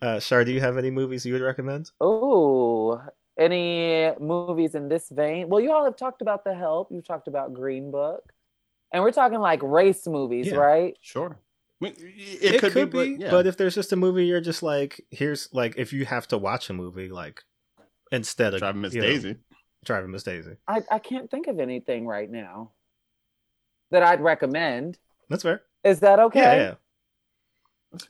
Uh, Shar, do you have any movies you would recommend? Ooh, any movies in this vein? Well, you all have talked about The Help. You've talked about Green Book. And we're talking like race movies, yeah, right? Sure. I mean, it, it could, could be, be but, yeah. but if there's just a movie, you're just like, here's like, if you have to watch a movie, like instead of Driving Miss Daisy. Know, Driving Miss Daisy. I, I can't think of anything right now that I'd recommend. That's fair. Is that okay? Yeah, yeah.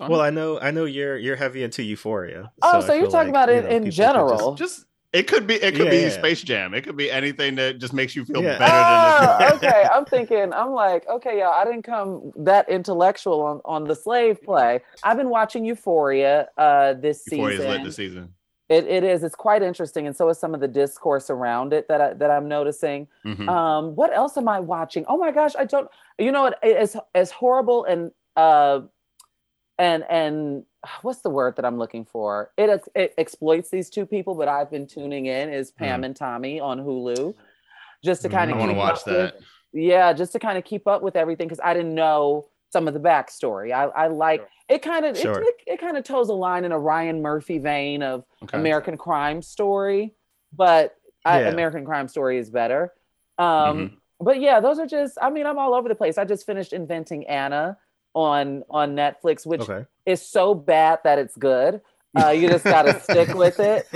Well, I know, I know you're you're heavy into Euphoria. Oh, so, so you're talking like, about it you know, in general. Just, just it could be it could yeah, be Space Jam. It could be anything that just makes you feel yeah. better. Oh, than okay. I'm thinking. I'm like, okay, y'all. I didn't come that intellectual on, on the slave play. I've been watching Euphoria uh, this Euphoria's season. Euphoria's lit this season. It it is. It's quite interesting, and so is some of the discourse around it that I, that I'm noticing. Mm-hmm. Um, what else am I watching? Oh my gosh, I don't. You know what? As as horrible and. Uh, And and what's the word that I'm looking for? It it exploits these two people, but I've been tuning in is Pam mm. and Tommy on Hulu, just to kind of. I want to watch that. With, yeah, just to kind of keep up with everything because I didn't know some of the backstory. I, I like sure. it kind of sure. it, it, it kind of toes a line in a Ryan Murphy vein of okay. American Crime Story, but yeah. I, American Crime Story is better. Um, mm-hmm. But yeah, those are just. I mean, I'm all over the place. I just finished Inventing Anna. On on Netflix, which okay. is so bad that it's good. Uh, you just gotta stick with it.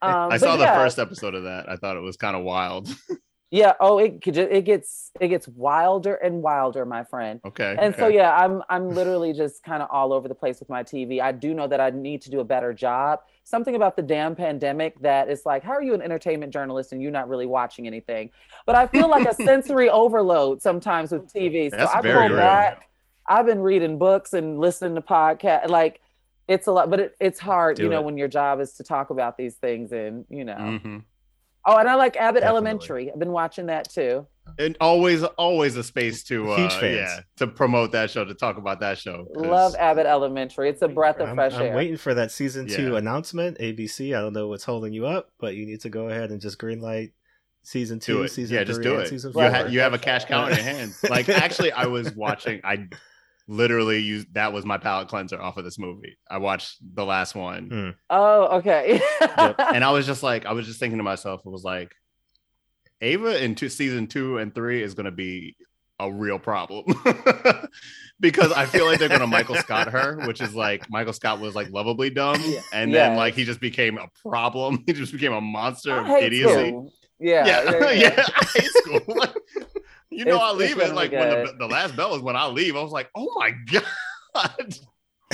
Um, I saw yeah. the first episode of that. I thought it was kind of wild. Yeah. Oh, it it gets it gets wilder and wilder, my friend. Okay. And okay. so yeah, I'm I'm literally just kind of all over the place with my T V. I do know that I need to do a better job. Something about the damn pandemic that it's like, how are you an entertainment journalist and you're not really watching anything? But I feel like a sensory overload sometimes with T V. So That's I very pull rare. back. I've been reading books and listening to podcasts. Like, it's a lot, but it, it's hard, Do you know, it. when your job is to talk about these things and, you know. Mm-hmm. Oh, and I like Abbott Definitely. Elementary. I've been watching that, too. And always, always a space to, uh, Huge fans. yeah, to promote that show, to talk about that show. Cause... Love Abbott Elementary. It's a breath of I'm, fresh I'm air. I'm waiting for that season yeah. two announcement. A B C, I don't know what's holding you up, but you need to go ahead and just greenlight. Season two, season yeah, three, just do it. Season four. You, ha- you have a cash cow in your hand. Like, actually, I was watching. I literally used that was my palate cleanser off of this movie. I watched the last one. Mm. Oh, okay. Yep. And I was just like, I was just thinking to myself, it was like, Ava in two, season two and three is going to be a real problem because I feel like they're going to Michael Scott her, which is like Michael Scott was like lovably dumb, yeah. and yeah. then like he just became a problem. He just became a monster I of idiocy. Too. Yeah, yeah, yeah, yeah. yeah. I hate school. Like, you know, it's, I leave it like good. when the, the last bell is when I leave. I was like, oh my god!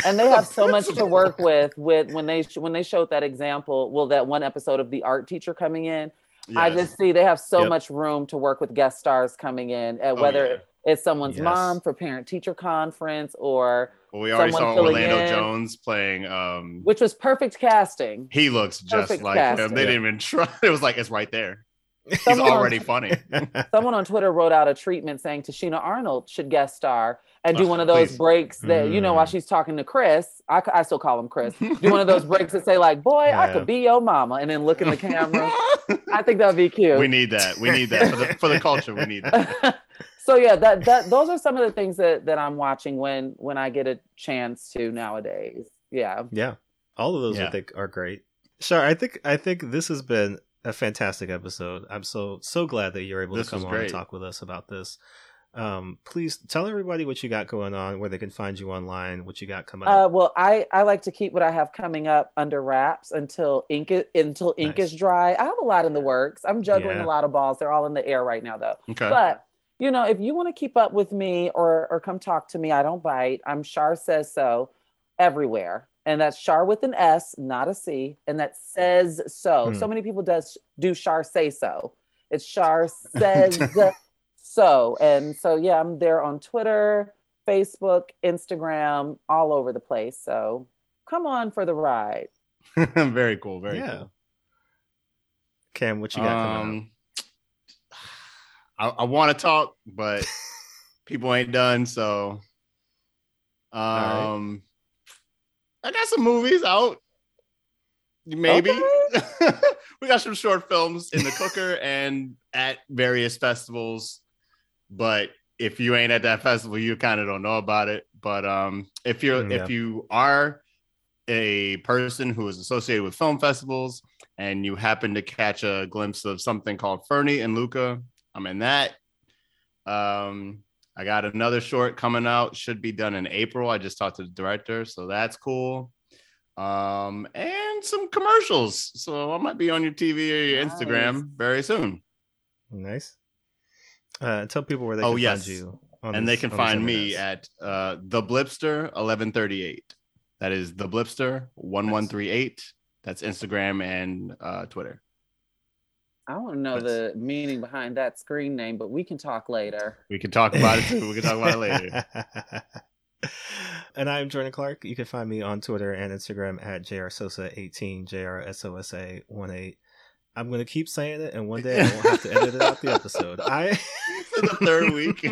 And they have so much to work with. With when they when they showed that example, well, that one episode of the art teacher coming in, yes. I just see they have so yep. much room to work with guest stars coming in, at whether oh, yeah. it's someone's yes. mom for parent-teacher conference or. Well, we already Someone saw Orlando in, Jones playing, um, which was perfect casting. He looks just perfect like casting. him. They didn't even try. It was like it's right there. Someone He's already on, funny. Someone on Twitter wrote out a treatment saying Tashina Arnold should guest star and do oh, one of those please. breaks that, you know, while she's talking to Chris, I, I still call him Chris, do one of those breaks that say like, boy, yeah. I could be your mama. And then look in the camera. I think that would be cute. We need that. We need that for the, for the culture. We need that. So yeah, that, that those are some of the things that, that I'm watching when, when I get a chance to nowadays. Yeah. Yeah. All of those yeah. I think are great. Sure. I think, I think this has been a fantastic episode. I'm so so glad that you're able this to come on and talk with us about this. Um, please tell everybody what you got going on, where they can find you online, what you got coming up. Uh, well, I, I like to keep what I have coming up under wraps until ink is, until ink nice. is dry. I have a lot in the works. I'm juggling yeah. a lot of balls. They're all in the air right now, though. Okay. But, you know, if you want to keep up with me or or come talk to me, I don't bite. I'm Shar Says So everywhere. And that's Char with an S, not a C. And that says so. Hmm. So many people does do Char say so. It's Char says so. And so, yeah, I'm there on Twitter, Facebook, Instagram, all over the place. So come on for the ride. Very cool. Very yeah. cool. Cam, what you got um, coming up? I, I want to talk, but people ain't done. So um, right. I got some movies out. Maybe. Okay. We got some short films in the cooker and at various festivals. But if you ain't at that festival, you kind of don't know about it. But um, if you're yeah. if you are a person who is associated with film festivals and you happen to catch a glimpse of something called Fernie and Luca, I'm in that. Um, I got another short coming out. Should be done in April. I just talked to the director, so that's cool. Um, and some commercials. So I might be on your T V or your nice. Instagram very soon. Nice. Uh, tell people where they can oh, yes. find you. On and this, they can find me at uh, The Blipster eleven thirty-eight. That is The Blipster eleven thirty-eight. That's Instagram and uh, Twitter. I want to know What's... the meaning behind that screen name, but we can talk later. We can talk about it too. We can talk about it later. And I'm Jordan Clark. You can find me on Twitter and Instagram at J R Sosa eighteen, J R S O S A eighteen. I'm going to keep saying it, and one day I won't have to edit it out the episode. I For the third week.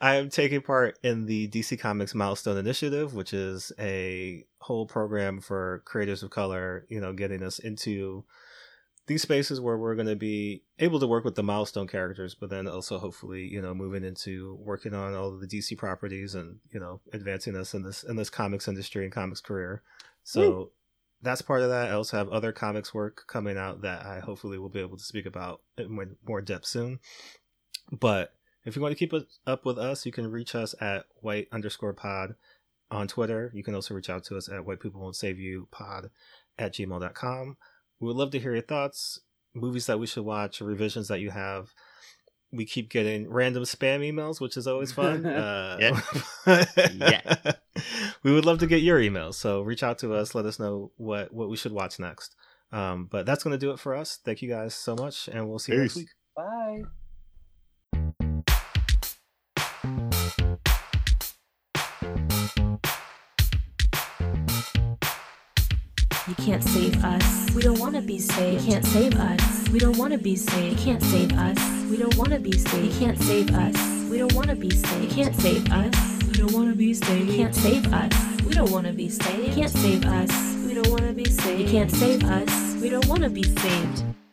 I am taking part in the D C Comics Milestone Initiative, which is a whole program for creators of color, you know, getting us into these spaces where we're going to be able to work with the milestone characters, but then also hopefully, you know, moving into working on all of the D C properties and, you know, advancing us in this in this comics industry and comics career. So Woo. That's part of that. I also have other comics work coming out that I hopefully will be able to speak about in more depth soon. But if you want to keep up with us, you can reach us at white underscore pod on Twitter. You can also reach out to us at white people won't save you pod at gmail dot com. We would love to hear your thoughts, movies that we should watch, revisions that you have. We keep getting random spam emails, which is always fun. Uh, yeah. yeah. We would love to get your emails. So reach out to us. Let us know what, what we should watch next. Um, but that's going to do it for us. Thank you guys so much. And we'll see Peace. You next week. Bye. You can't save us. We don't want to be saved. You can't save us. We don't want to be saved. You can't save us. We don't want to be saved. You can't save us. We don't want to be saved. You can't save us. We don't want to be saved. You can't save us. We don't want to be saved. You can't save us. We don't want to be saved. You can't save us. We don't want to be saved.